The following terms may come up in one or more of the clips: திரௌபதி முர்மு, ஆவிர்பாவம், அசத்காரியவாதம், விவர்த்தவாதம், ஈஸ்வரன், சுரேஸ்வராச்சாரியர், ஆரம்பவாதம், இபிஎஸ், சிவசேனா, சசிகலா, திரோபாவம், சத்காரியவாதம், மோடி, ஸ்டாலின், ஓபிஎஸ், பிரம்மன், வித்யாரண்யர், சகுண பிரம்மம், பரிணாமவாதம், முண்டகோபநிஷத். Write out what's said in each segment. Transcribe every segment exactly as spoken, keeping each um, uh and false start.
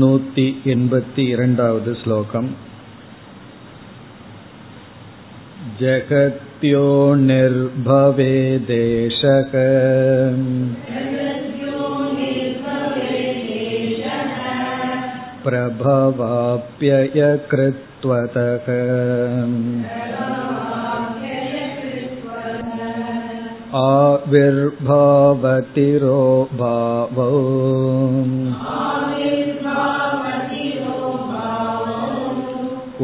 நூத்தி எண்பத்தி இரண்டாவது ஸ்லோகம். ஜகத்யோ நிர்பவேதேஷக பிரபவாப்யய கிருத்வதக. ஆவிர்பாவதிரோ பாவோ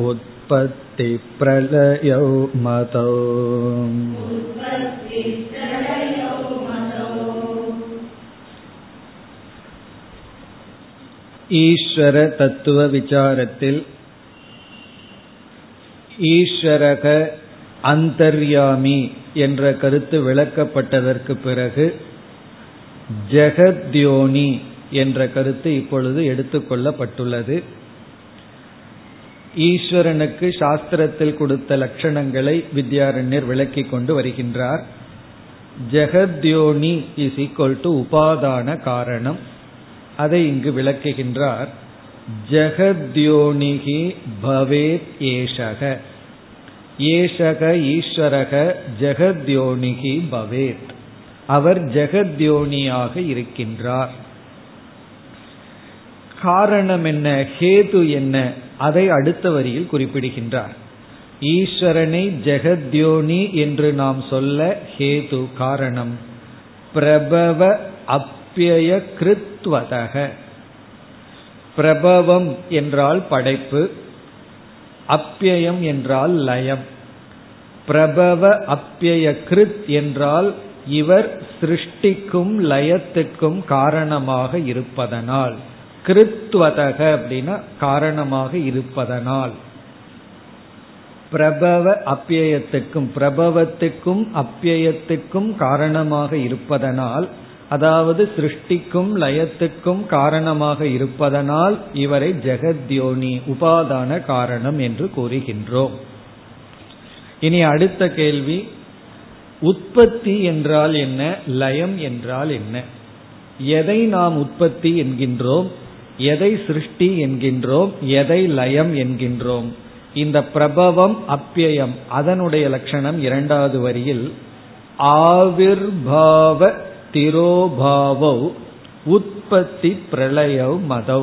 உற்பத்தி பிரளயோ மதோ. ஈஸ்வர தத்துவ விசாரத்தில் ஈஸ்வரக அந்தர்யாமி என்ற கருத்து விளக்கப்பட்டதற்கு பிறகு ஜெகத்யோனி என்ற கருத்து இப்பொழுது எடுத்துக்கொள்ளப்பட்டுள்ளது. ஈஸ்வரனுக்கு சாஸ்திரத்தில் கொடுத்த லட்சணங்களை வித்யாரண்யர் விளக்கி கொண்டு வருகின்றார். ஜெகத்யோனி இஸ் ஈக்வல் டு உபாதான காரணம், அதை இங்கு விளக்குகின்றார். ஜெகத்யோனிகி பவேத் ஏஷக ஏஷக ஈஸ்வரக ஜெகத்யோனிகி பவேத், அவர் ஜெகத்யோனியாக இருக்கின்றார். காரணம் என்ன, ஹேது என்ன, அதை அடுத்த வரியில் குறிப்பிடுகின்றார். ஈஸ்வரனை ஜெகத்யோனி என்று நாம் சொல்ல ஹேது காரணம் பிரபவ அப்யய கிருத்வதக. பிரபவம் என்றால் படைப்பு, அப்யயம் என்றால் லயம். பிரபவ அப்யய கிருத் என்றால் இவர் சிருஷ்டிக்கும் லயத்திற்கும் காரணமாக இருப்பதனால். கிருத்வதக அப்படின்னா காரணமாக இருப்பதனால். பிரபவ அப்யயத்துக்கும் பிரபவத்துக்கும் அப்யயத்துக்கும் காரணமாக இருப்பதனால், அதாவது சிருஷ்டிக்கும் லயத்துக்கும் காரணமாக இருப்பதனால் இவரை ஜெகத்யோனி உபாதான காரணம் என்று கூறுகின்றோம். இனி அடுத்த கேள்வி, உற்பத்தி என்றால் என்ன, லயம் என்றால் என்ன? எதை நாம் உற்பத்தி என்கின்றோம், எதை சிருஷ்டி என்கின்றோம், எதை லயம் என்கின்றோம்? இந்த பிரபவம் அப்யயம் அதனுடைய லட்சணம் இரண்டாவது வரியில் ஆவிர்பாவ திரோபாவௌ உற்பத்தி பிரளயௌ மதௌ.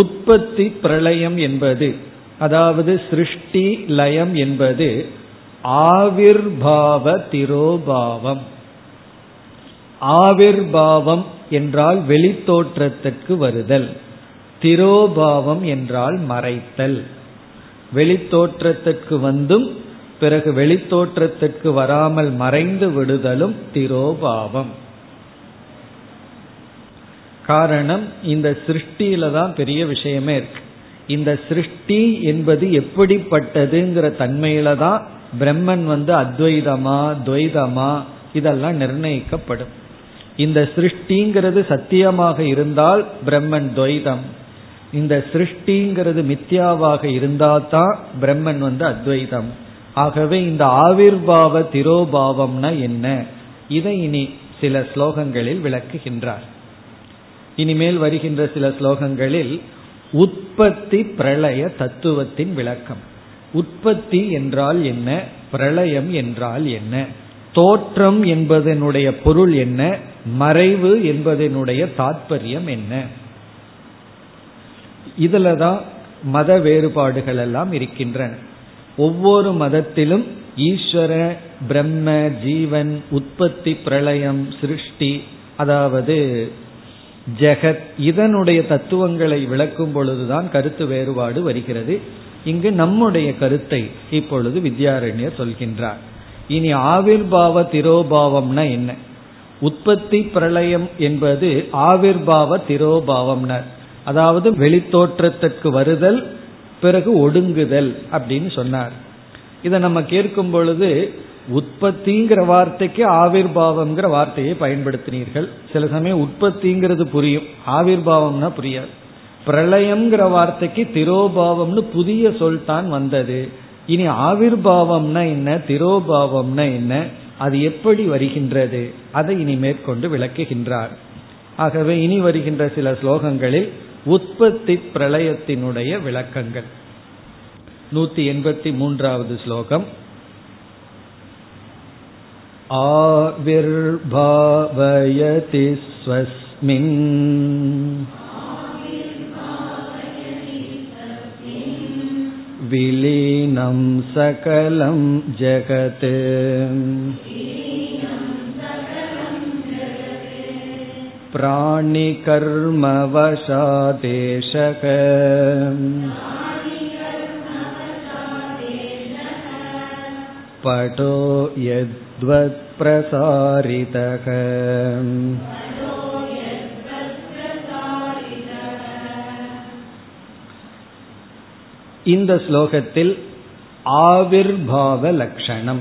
உற்பத்தி பிரளயம் என்பது, அதாவது சிருஷ்டி லயம் என்பது ஆவிர்பாவ திரோபாவம். ஆவிர்பாவம் என்றால் வெளித்தோற்றத்துக்கு வருதல், திரோபாவம் என்றால் மறைத்தல். வெளித்தோற்றத்துக்கு வந்தும் பிறகு வெளித்தோற்றத்துக்கு வராமல் மறைந்து விடுதலும் திரோபாவம். காரணம், இந்த சிருஷ்டியில தான் பெரிய விஷயமே இருக்கு. இந்த சிருஷ்டி என்பது எப்படிப்பட்டதுங்கிற தன்மையில தான் பிரம்மன் வந்து அத்வைதமா துவைதமா இதெல்லாம் நிர்ணயிக்கப்படும். இந்த சிருஷ்டிங்கிறது சத்தியமாக இருந்தால் பிரம்மன் துவைதம், இந்த சிருஷ்டிங்கிறது மித்யாவாக இருந்தால்தான் பிரம்மன் வந்து அத்வைதம். ஆகவே இந்த ஆவிர்பாவ திரோபாவம்னா என்ன, இதை இனி சில ஸ்லோகங்களில் விளக்குகின்றார். இனிமேல் வருகின்ற சில ஸ்லோகங்களில் உற்பத்தி பிரளய தத்துவத்தின் விளக்கம், உற்பத்தி என்றால் என்ன, பிரளயம் என்றால் என்ன, தோற்றம் என்பதனுடைய பொருள் என்ன, மறைவு என்பதனுடைய தாற்பயம் என்ன, இதுலதான் மத வேறுபாடுகள் எல்லாம் இருக்கின்றன. ஒவ்வொரு மதத்திலும் ஈஸ்வர பிரம்ம ஜீவன் உற்பத்தி பிரளயம் சிருஷ்டி, அதாவது ஜெகத், இதனுடைய தத்துவங்களை விளக்கும் பொழுதுதான் கருத்து வேறுபாடு வருகிறது. இங்கு நம்முடைய கருத்தை இப்பொழுது வித்யாரண்யர் சொல்கின்றார். இனி ஆவிர்பாவ திரோபாவம்னா என்ன, உற்பத்தி பிரளயம் என்பது ஆவிர்பாவ திரோபாவம்னா, அதாவது வெளித்தோற்றத்துக்கு வருதல் பிறகு ஒடுங்குதல் அப்படின்னு சொன்னார். இதை நம்ம கேட்கும் பொழுது உற்பத்திங்கிற வார்த்தைக்கு ஆவிர்பாவம்ங்கிற வார்த்தையை பயன்படுத்தினீர்கள். சில சமயம் உற்பத்திங்கிறது புரியும், ஆவிர்பாவம்னா புரியாது. பிரளயம்ங்கிற வார்த்தைக்கு திரோபாவம்னு புதிய சொல் தான் வந்தது. இனி ஆவிர்பாவம்னா என்ன, திரோபாவம்னா என்ன, அது எப்படி வருகின்றது, அதை இனி மேற்கொண்டு விளக்குகின்றார். ஆகவே இனி வருகின்ற சில ஸ்லோகங்களில் உற்பத்தி பிரளயத்தினுடைய விளக்கங்கள். நூத்தி எண்பத்தி மூன்றாவது ஸ்லோகம். ஆவிர்பாவயதி ஸ்வஸ்மின் விலீனம் சகலம் ஜகத். பிராணி கர்மவசாதேஷக படோ யத்வத் பிரசாரிதக. இந்த ஸ்லோகத்தில் ஆவிர்பாவ லட்சணம்,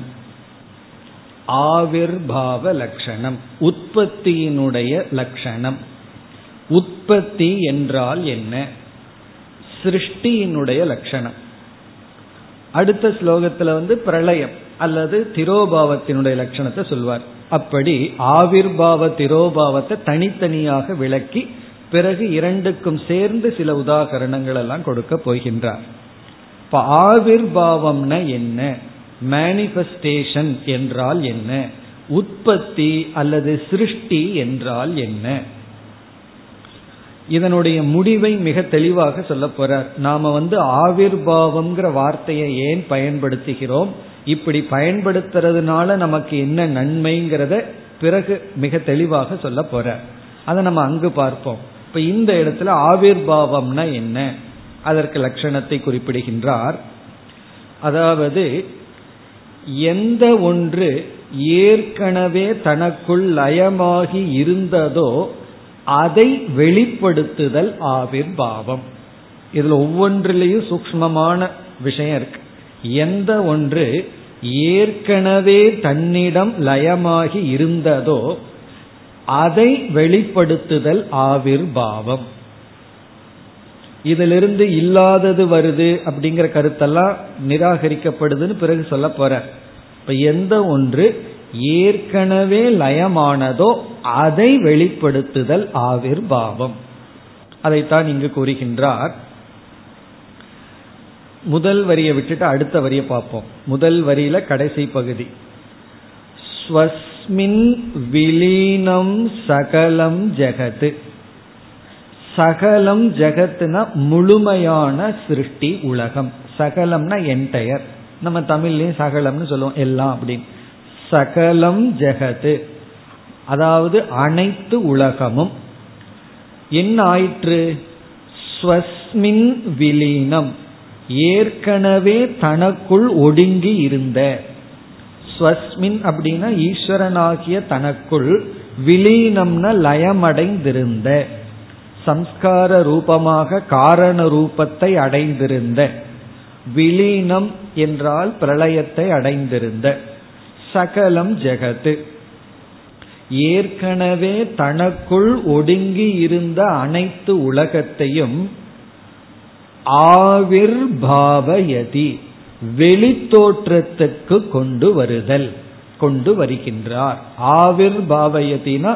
ஆவிர்பாவ லட்சணம் உற்பத்தியினுடைய லட்சணம். உற்பத்தி என்றால் என்ன? சிருஷ்டியினுடைய லட்சணம். அடுத்த ஸ்லோகத்தில் வந்து பிரளயம் அல்லது திரோபாவத்தினுடைய லட்சணத்தை சொல்வார். அப்படி ஆவிர்பாவ திரோபாவத்தை தனித்தனியாக விளக்கி பிறகு இரண்டுக்கும் சேர்ந்து சில உதாகரணங்கள் எல்லாம் கொடுக்க போகின்றார். இப்ப ஆவிர்பாவம்னா என்ன, மேனிஃபெஸ்டேஷன் என்றால் என்ன, உற்பத்தி அல்லது சிருஷ்டி என்றால் என்ன, இதனுடைய முடிவை மிக தெளிவாக சொல்ல போறார். நாம வந்து ஆவிர்பாவம்ங்கிற வார்த்தையை ஏன் பயன்படுத்துகிறோம், இப்படி பயன்படுத்துறதுனால நமக்கு என்ன நன்மைங்கிறத பிறகு மிக தெளிவாக சொல்ல போறார். அதை நம்ம அங்கு பார்ப்போம். இப்ப இந்த இடத்துல ஆவிர்பாவம்னா என்ன, அதற்கு லட்சணத்தை குறிப்பிடுகின்றார். அதாவது எந்த ஒன்று ஏற்கனவே தனக்குள் லயமாகி இருந்ததோ அதை வெளிப்படுத்துதல் ஆவிர்பாவம். இதுல ஒவ்வொன்றிலேயும் சூக்ஷ்மமான விஷயம் இருக்கு. எந்த ஒன்று ஏற்கனவே தன்னிடம் லயமாகி இருந்ததோ அதை வெளிப்படுத்துதல் ஆவிர்பாவம். இதிலிருந்து இல்லாதது வருது அப்படிங்கிற கருத்தெல்லாம் நிராகரிக்கப்படுதுன்னு பிறகு சொல்ல போற. இப்ப எந்த ஒன்று ஏற்கனவே லயமானதோ அதை வெளிப்படுத்துதல் ஆவிர்பாவம். அதைத்தான் இங்கு கூறுகின்றார். முதல் வரியை விட்டுட்டு அடுத்த வரியை பார்ப்போம். முதல் வரியில கடைசி பகுதி ஸ்வஸ்மின் விலீனம் சகலம் ஜெகத். சகலம் ஜெகத்னா முழுமையான சிருஷ்டி உலகம். சகலம்னா என்டையர். நம்ம தமிழ்லயும் சகலம்னு சொல்லுவோம், எல்லாம் அப்படின்னு. சகலம் ஜெகத் அதாவது அனைத்து உலகமும் என்ன ஆயிற்று, ஸ்வஸ்மின் விலீனம் ஏற்கனவே தனக்குள் ஒடுங்கி இருந்த. ஸ்வஸ்மின் அப்படின்னா ஈஸ்வரனாகிய தனக்குள், விலீனம்னா லயமடைந்திருந்த, சம்ஸ்கார ரூபமாக காரண ரூபத்தை அடைந்திருந்த. விலீனம் என்றால் பிரளயத்தை அடைந்திருந்த. சகலம் ஜெகத்து ஏற்கனவே தனக்குள் ஒடுங்கி இருந்த அனைத்து உலகத்தையும் ஆவிர்பாவயதி வெளித்தோற்றத்துக்கு கொண்டு வருதல், கொண்டு வருகின்றார். ஆவிர்பாவயதினா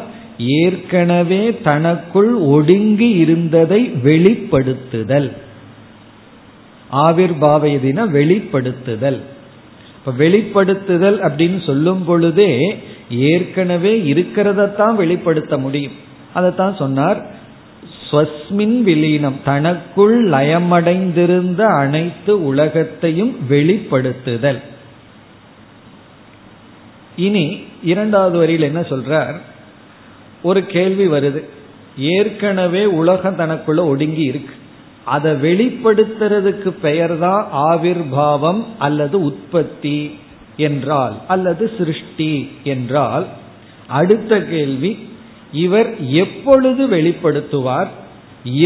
ஏற்கனவே தனக்குள் ஒடுங்கி இருந்ததை வெளிப்படுத்துதல். ஆவிர்பாவயதினா வெளிப்படுத்துதல். இப்ப வெளிப்படுத்துதல் அப்படின்னு சொல்லும் பொழுதே ஏற்கனவே இருக்கிறதத்தான் வெளிப்படுத்த முடியும். அதைத்தான் சொன்னார், ஸ்வஸ்மின் விலீனம் தனக்குள் லயமடைந்திருந்த அனைத்து உலகத்தையும் வெளிப்படுத்துதல். இனி இரண்டாவது வரியில் என்ன சொல்றார், ஒரு கேள்வி வருது. ஏற்கனவே உலகம் தனக்குள்ள ஒடுங்கி இருக்கு, அதை வெளிப்படுத்துறதுக்கு பெயர் தான் ஆவிர்பாவம் அல்லது உற்பத்தி என்றால் அல்லது சிருஷ்டி என்றால். அடுத்த கேள்வி, இவர் எப்பொழுது வெளிப்படுத்துவார்,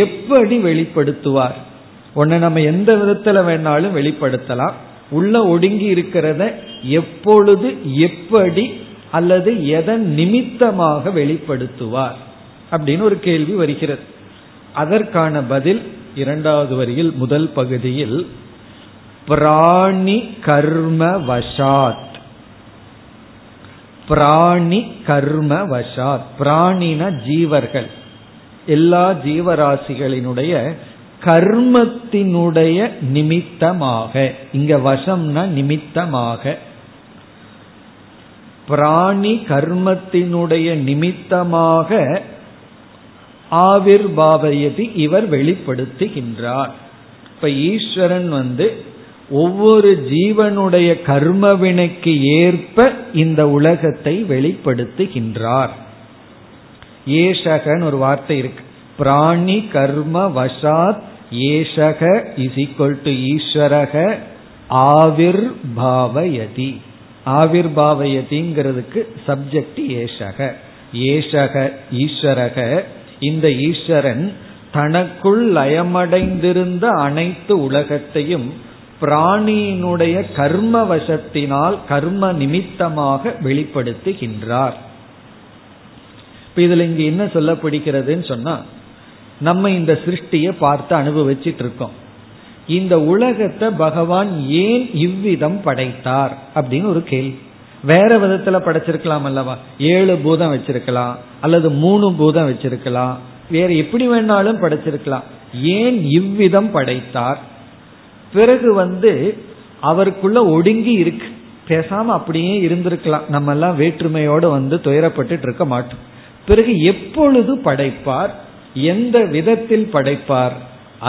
எப்படி வெளிப்படுத்துவார்? ஒன்ன நம்ம எந்த விதத்துல வேணாலும் வெளிப்படுத்தலாம். உள்ள ஒடுங்கி இருக்கிறத எப்பொழுது, எப்படி அல்லது எதன் நிமித்தமாக வெளிப்படுத்துவார் அப்படின்னு ஒரு கேள்வி வருகிறது. அதற்கான பதில் இரண்டாவது வரியில் முதல் பகுதியில் பிராணி கர்ம வசாத். பிராணி கர்ம வசாத், பிராணின ஜீவர்கள், எல்லா ஜீவராசிகளினுடைய கர்மத்தினுடைய நிமித்தமாக. இங்க வசம்னா நிமித்தமாக. பிராணி கர்மத்தினுடைய நிமித்தமாக ஆவிர்பாவயதி இவர் வெளிப்படுத்துகின்றார். இப்ப ஈஸ்வரன் வந்து ஒவ்வொரு ஜீவனுடைய கர்மவினைக்கு ஏற்ப இந்த உலகத்தை வெளிப்படுத்துகின்றார். ஏஷகன் ஒரு வார்த்தை இருக்கு. பிராணி கர்ம வசாத் ஏஷக இஸ் ஈக்வல் டு ஈஸ்வரக ஆவிர்பாவயதி. ஆவிர்பாவயதிங்கிறதுக்கு சப்ஜெக்ட் ஏஷக. ஏஷக ஈஸ்வரக, இந்த ஈஸ்வரன் தனக்குள் லயமடைந்திருந்த அனைத்து உலகத்தையும் பிராணியினுடைய கர்ம வசத்தினால் கர்ம நிமித்தமாக வெளிப்படுத்துகின்றார். இதுல இங்க என்ன சொல்லப்படுகிறதுன்னு சொன்னா, நம்ம இந்த சிருஷ்டியை பார்த்து அனுபவிச்சுட்டு இருக்கோம். இந்த உலகத்தை பகவான் ஏன் இவ்விதம் படைத்தார் அப்படின்னு ஒரு கேள்வி. வேற விதத்துல படைச்சிருக்கலாம் அல்லவா? ஏழு பூதம் வச்சிருக்கலாம், அல்லது மூணு பூதம் வச்சிருக்கலாம், வேற எப்படி வேணாலும் படைச்சிருக்கலாம். ஏன் இவ்விதம் படைத்தார்? பிறகு வந்து அவருக்குள்ள ஒடுங்கி இருக்கு, பேசாம அப்படியே இருந்திருக்கலாம். நம்ம எல்லாம் வேற்றுமையோடு வந்து துயரப்பட்டு இருக்க மாட்டோம். பிறகு எப்பொழுது படைப்பார், எந்த விதத்தில் படைப்பார்?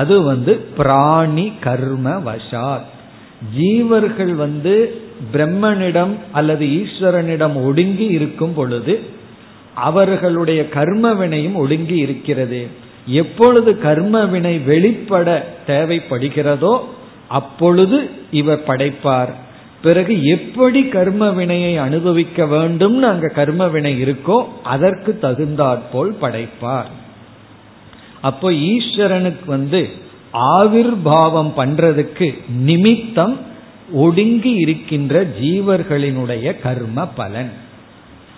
அது வந்து பிராணி கர்ம வசாத். ஜீவர்கள் வந்து பிரம்மனிடம் அல்லது ஈஸ்வரனிடம் ஒடுங்கி இருக்கும் பொழுது அவர்களுடைய கர்ம வினையும் ஒடுங்கி இருக்கிறது. எப்பொழுது கர்ம வினை வெளிப்பட தேவைப்படுகிறதோ அப்பொழுது இவர் படைப்பார். பிறகு எப்படி கர்ம வினையை அனுபவிக்க வேண்டும், அங்க கர்ம வினை இருக்கோ அதற்கு தகுந்தாற்போல் படைப்பார். அப்போ ஈஸ்வரனுக்கு வந்து ஆவிர்பாவம் பண்றதுக்கு நிமித்தம் ஒடுங்கி இருக்கின்ற ஜீவர்களினுடைய கர்ம பலன்.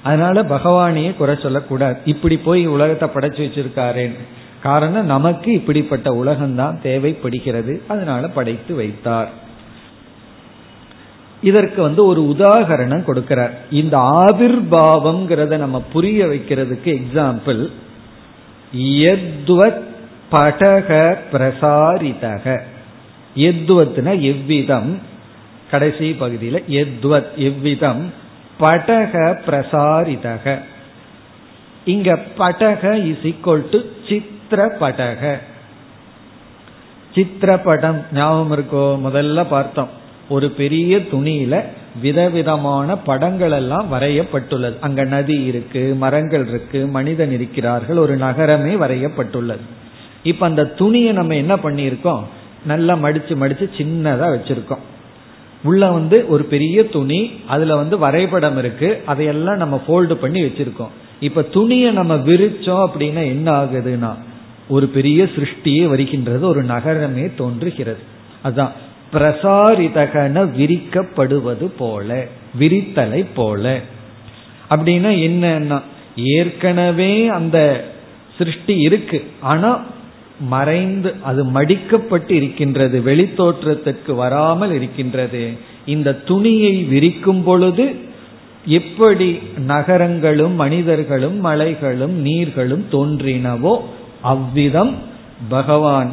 அதனால பகவானையே குறை சொல்லக்கூடாது, இப்படி போய் உலகத்தை படைச்சு வச்சிருக்காரேன்னு. காரணம், நமக்கு இப்படிப்பட்ட உலகம்தான் தேவைப்படுகிறது, அதனால படைத்து வைத்தார். இதற்கு வந்து ஒரு உதாகரணம் கொடுக்கிறார். இந்த ஆவிர்பாவம்ங்கிறத நம்ம புரிய வைக்கிறதுக்கு எக்ஸாம்பிள், யத்வத் படக பிரசாரிதக. யத்வத்னா எவ்விதம், கடைசி பகுதியில் யத்வத் எவ்விதம், படக பிரசாரிதக. இங்க படக இஸ் ஈக்வல் டு சித்திரபடக. சித்திரபடம் ஞாபகம் இருக்கோ? முதல்ல பார்த்தோம், ஒரு பெரிய துணியில விதவிதமான படங்கள் எல்லாம் வரையப்பட்டுள்ளது. அங்க நதி இருக்கு, மரங்கள் இருக்கு, மனிதன் இருக்கிறார்கள், ஒரு நகரமே வரையப்பட்டுள்ளது. இப்ப அந்த துணியை நம்ம என்ன பண்ணியிருக்கோம், நல்லா மடிச்சு மடிச்சு சின்னதா வச்சிருக்கோம். உள்ள வந்து ஒரு பெரிய துணி, அதுல வந்து வரைபடம் இருக்கு, அதையெல்லாம் நம்ம ஃபோல்டு பண்ணி வச்சிருக்கோம். இப்ப துணியை நம்ம விரிச்சோம் அப்படின்னா என்ன ஆகுதுன்னா ஒரு பெரிய சிருஷ்டியே வருகின்றது, ஒரு நகரமே தோன்றுகிறது. அதுதான் பிரசாரிதகன விரிக்கப்படுவது போல, விரித்தலை போல. அப்படின்னா என்னன்னா, ஏற்கனவே அந்த சிருஷ்டி இருக்கு, ஆனா மறைந்து அது மடிக்கப்பட்டு இருக்கின்றது, வெளித்தோற்றத்துக்கு வராமல் இருக்கின்றது. இந்த துணியை விரிக்கும் பொழுது எப்படி நகரங்களும் மனிதர்களும் மலைகளும் நீர்களும் தோன்றினவோ அவ்விதம் பகவான்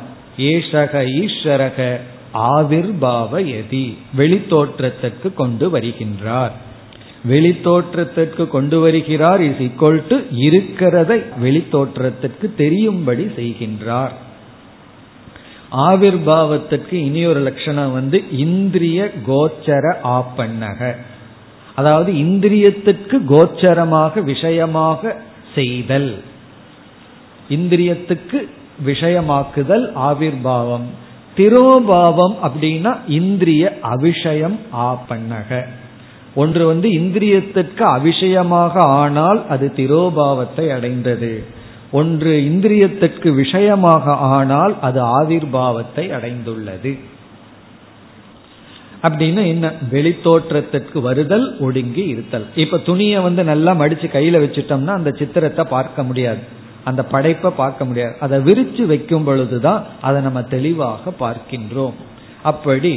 ஏஷக ஈஸ்வரக ஆவிர்பாவயதி வெளித்தோற்றத்திற்கு கொண்டு வருகின்றார். வெளித்தோற்றத்திற்கு கொண்டு வருகிறார் இஸ் ஈக்வல் டு இருக்கிறதை வெளித்தோற்றத்திற்கு தெரியும்படி செய்கின்றார். ஆவிர்பாவத்திற்கு இனியொரு லட்சணம் வந்து இந்திரிய கோச்சர ஆப்பன்னக, அதாவது இந்திரியத்திற்கு கோச்சரமாக விஷயமாக செய்தல், இந்திரியத்துக்கு விஷயமாக்குதல் ஆவிர்பாவம். திரோபாவம் அப்படின்னா இந்திரிய அவிஷயம் ஆப்பன்னக. ஒன்று வந்து இந்திரியத்திற்கு அவிஷயமாக ஆனால் அது திரோபாவத்தை அடைந்தது, ஒன்று இந்திரியத்திற்கு விஷயமாக ஆனால் அது ஆவிர்பாவத்தை அடைந்துள்ளது. அப்படின்னா என்ன, வெளித்தோற்றத்திற்கு வருதல், ஒடுங்கி இருத்தல். இப்ப துணியை வந்து நல்லா மடிச்சு கையில வச்சுட்டோம்னா அந்த சித்திரத்தை பார்க்க முடியாது, அந்த படைப்பை பார்க்க முடியாது. அதை விரிச்சு வைக்கும் பொழுதுதான் அதை நம்ம தெளிவாக பார்க்கின்றோம். அப்படி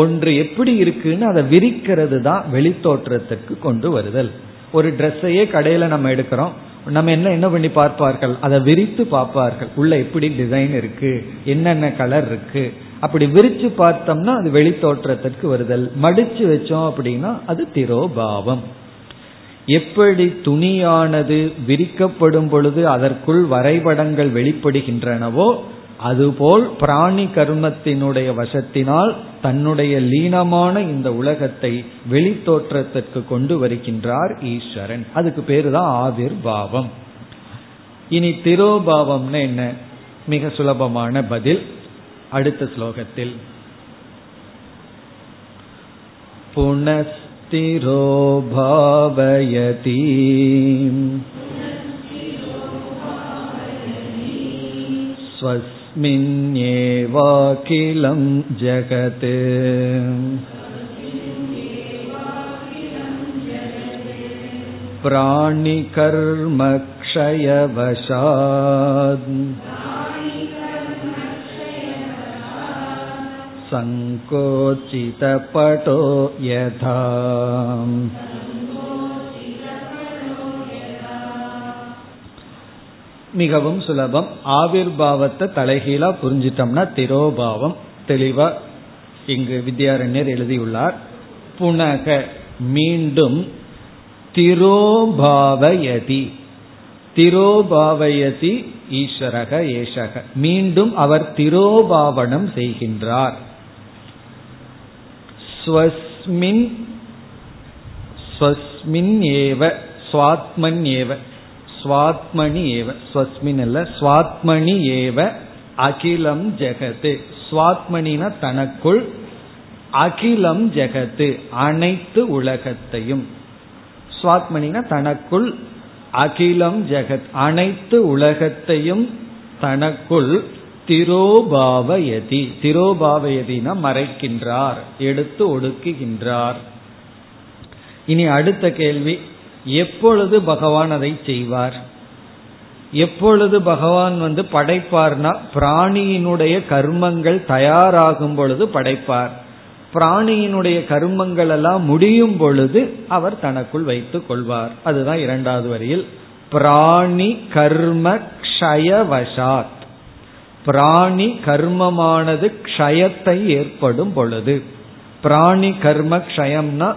ஒன்று எப்படி இருக்குன்னு அதை விரிக்கிறது தான் வெளித்தோற்றத்திற்கு கொண்டு வருதல். ஒரு ட்ரெஸ்ஸையே கடையில நம்ம எடுக்கிறோம், நம்ம என்ன என்ன பண்ணி பார்ப்பார்கள், அதை விரித்து பார்ப்பார்கள். உள்ள எப்படி டிசைன் இருக்கு, என்னென்ன கலர் இருக்கு, அப்படி விரிச்சு பார்த்தோம்னா அது வெளி தோற்றத்திற்கு வருதல். மடிச்சு வச்சோம் அப்படின்னா அது திரோபாவம். எப்படி துணியானது விரிக்கப்படும் பொழுது அதற்குள் வரைபடங்கள் வெளிப்படுகின்றனவோ அதுபோல் பிராணி கர்மத்தினுடைய வசத்தினால் தன்னுடைய லீனமான இந்த உலகத்தை வெளித்தோற்றத்திற்கு கொண்டு வருகின்றார் ஈஸ்வரன். அதுக்கு பேரு தான் ஆவிர்பாவம். இனி திரோபாவம்னு என்ன? மிக சுலபமான பதில் அடுத்த ஸ்லோகத்தில். புனஸ்திரோபாவயதி ஸ்வஸ்மின்யேவாகிலம் ஜகத். பிராணி கர்ம க்ஷயவசாத் சங்கோசித படோ யதா. மிகவும் சுலபம். ஆவிர்பாவத்தை தலைகீழா புரிஞ்சிட்டோம்னா திரோபாவம். தெளிவா இங்கு வித்யாரண்யர் எழுதியுள்ளார். புனக மீண்டும், திரோபாவயதி திரோபாவயதி ஈஸ்வரக ஏஷக, மீண்டும் அவர் திரோபாவனம் செய்கின்றார். ஸ்வஸ்மின் ஸ்வஸ்மின் ஏவ ஸ்வாத்மன் ஏவ ஸ்வாத்மணி ஏவ, ஸ்வஸ்மின் அல்ல ஸ்வாத்மணி ஏவ அகிலம் ஜெகத்து. ஸ்வாத்மணினா தனக்குள், அகிலம் ஜெகத்து அனைத்து உலகத்தையும். ஸ்வாத்மணினா தனக்குள், அகிலம் ஜெகத் அனைத்து உலகத்தையும் தனக்குள் திரோபாவயதி. திரோபாவயதினா மறைக்கின்றார், எடுத்து ஒடுக்குகின்றார். இனி அடுத்த கேள்வி, எப்பொழுது பகவான் அதை செய்வார்? எப்பொழுது பகவான் வந்து படைப்பார்னா, பிராணியினுடைய கர்மங்கள் தயாராகும் பொழுது படைப்பார். பிராணியினுடைய கர்மங்கள் எல்லாம் முடியும் பொழுது அவர் தனக்குள் வைத்துக் கொள்வார். அதுதான் இரண்டாவது வரியில் பிராணி கர்ம க்ஷயவசாத். பிராணி கர்மமானது க்ஷயத்தை ஏற்படும் பொழுது, பிராணி கர்ம க்ஷயம்னா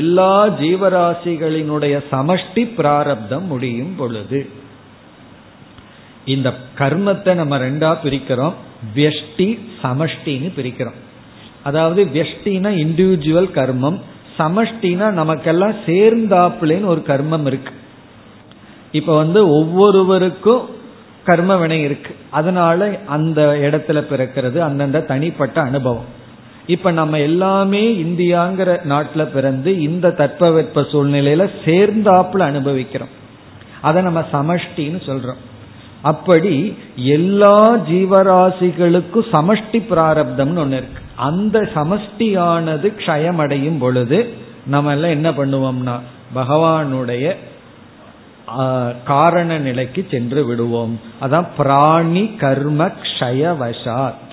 எல்லா ஜீவராசிகளினுடைய சமஷ்டி பிராரப்தம் முடியும் பொழுது. இந்த கர்மத்தை நம்ம ரெண்டா பிரிக்கிறோம், வியஷ்டி சமஷ்டின்னு பிரிக்கிறோம். அதாவது வியஷ்டினா இண்டிவிஜுவல் கர்மம், சமஷ்டினா நமக்கெல்லாம் சேர்ந்தாப்புலேன்னு ஒரு கர்மம் இருக்கு. இப்ப வந்து ஒவ்வொருவருக்கும் கர்ம வினை இருக்கு, அதனால அந்த இடத்துல பிறக்கிறது அந்தந்த தனிப்பட்ட அனுபவம். இப்ப நம்ம எல்லாமே இந்தியாங்கிற நாட்டுல பிறந்து இந்த தட்பவெட்ப சூழ்நிலையில சேர்ந்தாப்புல அனுபவிக்கிறோம், அதை நம்ம சமஷ்டின்னு சொல்றோம். அப்படி எல்லா ஜீவராசிகளுக்கும் சமஷ்டி பிராரப்தம்னு ஒண்ணு இருக்கு. அந்த சமஷ்டியானது க்ஷயமடையும் பொழுது நம்ம எல்லாம் என்ன பண்ணுவோம்னா பகவானுடைய காரண நிலைக்கு சென்று விடுவோம். அதான் பிராணி கர்ம க்ஷயவசாத்.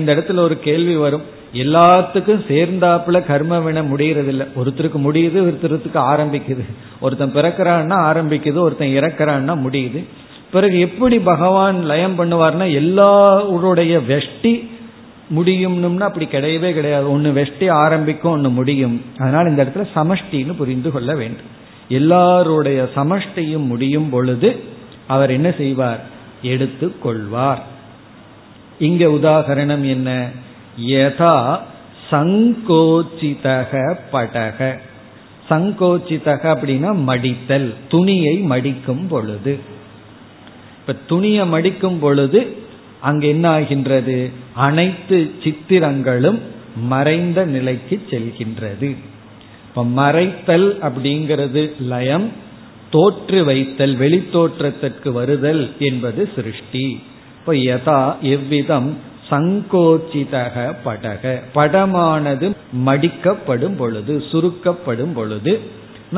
இந்த இடத்துல ஒரு கேள்வி வரும், எல்லாத்துக்கும் சேர்ந்தாப்புல கர்ம வினை முடியறது இல்லை. ஒருத்தருக்கு முடியுது, ஒருத்தருக்கு ஆரம்பிக்குது. ஒருத்தன் பிறக்கிறான்னா ஆரம்பிக்குது, ஒருத்தன் இறக்கிறான்னா முடியுது. பிறகு எப்படி பகவான் லயம் பண்ணுவார்னா, எல்லாருடைய வெஷ்டி முடியும்னும்னா அப்படி கிடையவே கிடையாது. ஒன்னு வெஷ்டி ஆரம்பிக்கும், ஒன்னு முடியும். அதனால இந்த இடத்துல சமஷ்டின்னு புரிந்து கொள்ள வேண்டும். எல்லாருடைய சமஷ்டியும் முடியும் பொழுது அவர் என்ன செய்வார், எடுத்து கொள்வார். இங்க உதாகரணம் என்ன, யதா சங்கோச்சிதக படக. சங்கோச்சிதக அப்படின்னா மடித்தல், துணியை மடிக்கும் பொழுது. இப்ப துணியை மடிக்கும் பொழுது அங்கு என்ன ஆகின்றது, அனைத்து சித்திரங்களும் மறைந்த நிலைக்கு செல்கின்றது. இப்ப மறைத்தல் அப்படிங்கிறது லயம், தோற்று வைத்தல் வெளி தோற்றத்திற்கு வருதல் என்பது சிருஷ்டி. இப்ப யதா எவ்விதம் சங்கோச்சிதக படக, படமானது மடிக்கப்படும் பொழுது சுருக்கப்படும் பொழுது.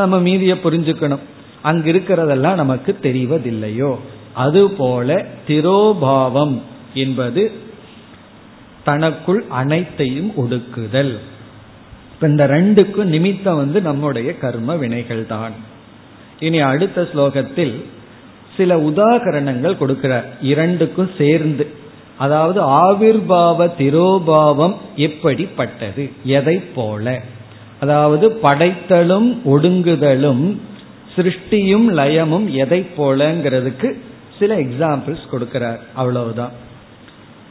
நம்ம மீதியை புரிஞ்சுக்கணும், அங்கு இருக்கிறதெல்லாம் நமக்கு தெரிவதில்லையோ. அதுபோல திரோபாவம் என்பது தனக்குள் அனைத்தையும் ஒடுக்குதல். இப்ப இந்த ரெண்டுக்கும் நிமித்தம் வந்து நம்முடைய கர்ம வினைகள் தான். இனி அடுத்த ஸ்லோகத்தில் சில உதாகரணங்கள் கொடுக்கிறார் இரண்டுக்கும் சேர்ந்து. அதாவது ஆவிர்பாவ திரோபாவம் எப்படிப்பட்டது, எதை போல. அதாவது படைத்தலும் ஒடுங்குதலும் சிருஷ்டியும் லயமும் எதை போலங்கிறதுக்கு சில எக்ஸாம்பிள்ஸ் கொடுக்கிறார். அவ்வளவுதான்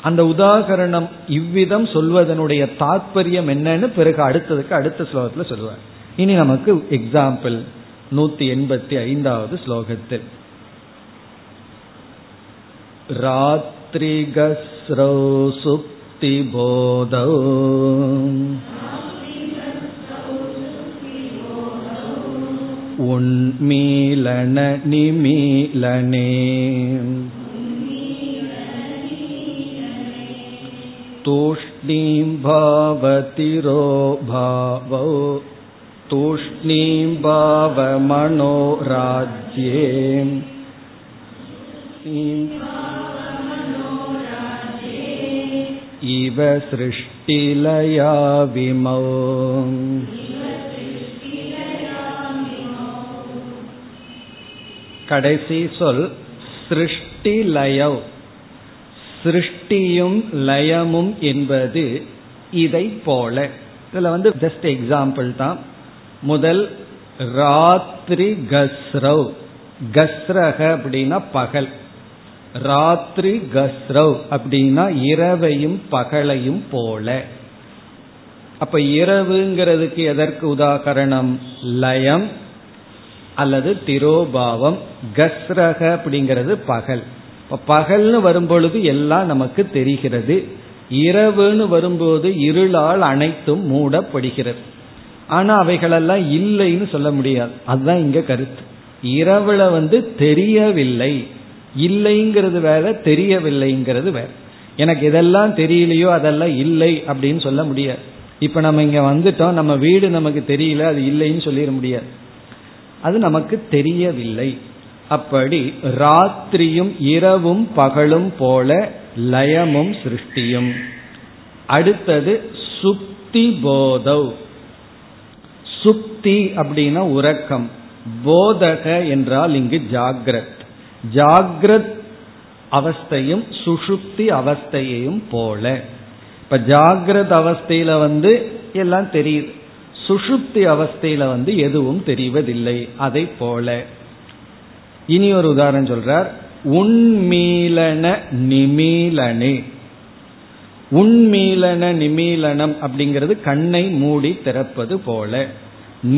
அந்த உதாகரணம். இவ்விதம் சொல்வதனுடைய தாற்பயம் என்னன்னு பிறகு அடுத்ததுக்கு அடுத்த ஸ்லோகத்துல சொல்லுவார். இனி நமக்கு எக்ஸாம்பிள் நூத்தி எண்பத்தி ஐந்தாவது ஸ்லோகத்தில் ராத்ரிகஸ்ரோ சுப்தி போதோ உன்மீலன நிமீலனே தூஷ்ணீம் பாவதிரோ பாவோ தூஷ்ணீம் பாவ மனோராஜ்யே இவ சிருஷ்டிலயா விமோ. கடைசி சொல் சிருஷ்டி லய. சிருஷ்டியும் லயமும் என்பது இதை போல. இதுல வந்து ஜஸ்ட் எக்ஸாம்பிள் தான். முதல் ராத்ரி கஸ்ரவ். கஸ்ரக அப்படின்னா பகல். ராத்ரி கஸ்ரவ் அப்படின்னா இரவையும் பகலையும் போல. அப்ப இரவுங்கிறதுக்கு எதற்கு உதாகரணம்? லயம் அல்லது திரோபாவம். கஸ்ரக அப்படிங்கிறது பகல். பகல்னு வரும்பொழுது எல்லாம் நமக்கு தெரிகிறது. இரவுன்னு வரும்போது இருளால் அனைத்தும் மூடப்படுகிறது. ஆனா அவைகளெல்லாம் இல்லைன்னு சொல்ல முடியாது. அதுதான் இங்க கருத்து. இரவுல வந்து தெரியவில்லை, இல்லைங்கிறது வேற, தெரியவில்லைங்கிறது வேற. எனக்கு இதெல்லாம் தெரியலையோ அதெல்லாம் இல்லை அப்படின்னு சொல்ல முடியாது. இப்ப நம்ம இங்க வந்துட்டோம், நம்ம வீடு நமக்கு தெரியல, அது இல்லைன்னு சொல்லிட முடியாது. அது நமக்கு தெரியவில்லை. அப்படி ராத்திரியும் இரவும் பகலும் போல லயமும் சிருஷ்டியும். அடுத்தது சுப்தி போதவ். சுப்தி அப்படின்னா உறக்கம். போதக என்றால் இங்கு ஜாகிரத். ஜாகிரத் அவஸ்தையும் சுஷுப்தி அவஸ்தையையும் போல. இப்ப ஜாகிரத் அவஸ்தையில வந்து எல்லாம் தெரியுது, சுஷுப்தி அவஸ்தையில வந்து எதுவும் தெரிவதில்லை. அதை போல இனி ஒரு உதாரணம் சொல்றார். உண்மீலன நிமீலனே. உண்மீலன நிமீலனம் அப்படிங்கிறது கண்ணை மூடி திறப்பது போல.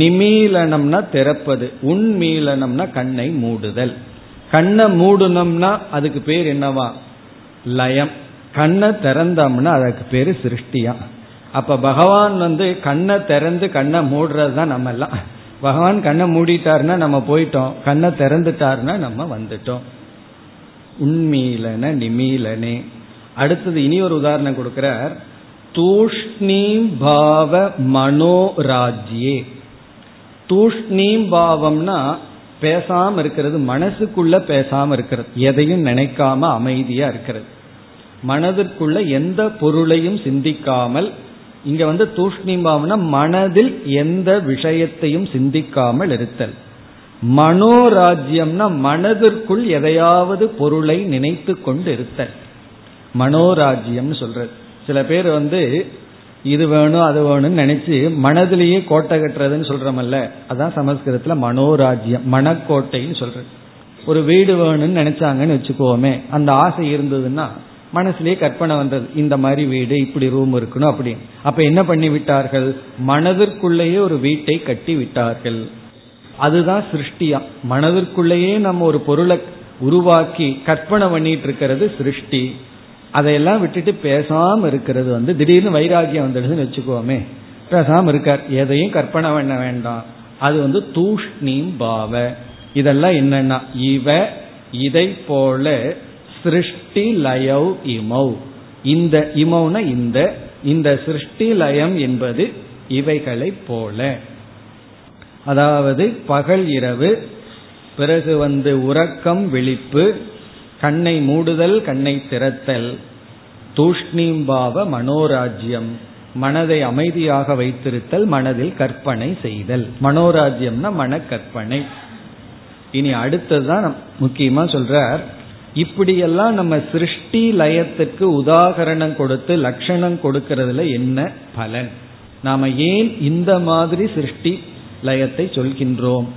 நிமீலனம்னா திறப்பது, உண்மீலனம்னா கண்ணை மூடுதல். கண்ணை மூடணும்னா அதுக்கு பேர் என்னவா? லயம். கண்ணை திறந்தோம்னா அதுக்கு பேரு சிருஷ்டியா. அப்ப பகவான் வந்து கண்ணை திறந்து கண்ணை மூடுறது தான் நம்ம எல்லாம். பகவான் கண்ணை மூடிட்டாருன்னா நம்ம போயிட்டோம், கண்ணை திறந்துட்டாருன்னா நம்ம வந்துட்டோம். உண்மீலன நிமீலனே. அடுத்தது இனி ஒரு உதாரணம் கொடுக்கிறார். தூஷ்ணீம் பாவ மனோராஜ்யே. தூஷ்ணீம் பாவம்னா பேசாம இருக்கிறது, மனசுக்குள்ள பேசாம இருக்கிறது, எதையும் நினைக்காம அமைதியா இருக்கிறது, மனதிற்குள்ள எந்த பொருளையும் சிந்திக்காமல். இங்க வந்து தூஷ்ணீம் பாவம்னா மனதில் எந்த விஷயத்தையும் சிந்திக்காமல் இருத்தல். மனோராஜ்யம்னா மனதிற்குள் எதையாவது பொருளை நினைத்து கொண்டு இருத்தல், மனோராஜ்யம் சொல்றது. சில பேர் வந்து இது வேணும் அது வேணும்னு நினைச்சு மனதிலேயே கோட்டை கட்டுறதுன்னு சொல்றமல்ல, அதான் சமஸ்கிருதத்துல மனோராஜ்யம், மனக்கோட்டைன்னு சொல்றது. ஒரு வீடு வேணும்னு நினைச்சாங்கன்னு வச்சுக்கோமே, அந்த ஆசை இருந்ததுன்னா மனசுலயே கற்பனை வந்தது, இந்த மாதிரி வீடு, இப்படி ரூம் இருக்கணும் அப்படின்னு. அப்ப என்ன பண்ணி விட்டார்கள்? மனதிற்குள்ளேயே ஒரு வீட்டை கட்டி விட்டார்கள். அதுதான் சிருஷ்டியா. மனதிற்குள்ளேயே நம்ம ஒரு பொருளை உருவாக்கி கற்பனை பண்ணிட்டு இருக்கிறது சிருஷ்டி. அதையெல்லாம் விட்டுட்டு பேசாம இருக்கிறது வந்து திடீர்னு வைராகியம் வந்துடுதுன்னு வச்சுக்கோமே, பேசாம இருக்கார், எதையும் கற்பனை பண்ண வேண்டாம், அது வந்து தூஷ்ணீம் பாவ. இதெல்லாம் என்னன்னா இவ, இதை போல, சிருஷ்டி லயௌ இமௌ. இந்த இமௌனா இந்த இந்த சிருஷ்டி லயம் என்பது இவைகளை போல. அதாவது பகல் இரவு, பிறகு வந்து உறக்கம் விழிப்பு, கண்ணை மூடுதல் கண்ணை திறத்தல், தூஷ்ணீம் பாவ மனோராஜ்யம், மனதை அமைதியாக வைத்திருத்தல், மனதில் கற்பனை செய்தல். மனோராஜ்யம்னா மன கற்பனை. இனி அடுத்ததுதான் முக்கியமா சொல்றார். இப்படியெல்லாம் நம்ம சிருஷ்டி லயத்துக்கு உதாகரணம் கொடுத்து லட்சணம் கொடுக்கறதுல என்ன பலன்? நாம ஏன் இந்த மாதிரி சிருஷ்டி லயத்தை சொல்கின்றோம்?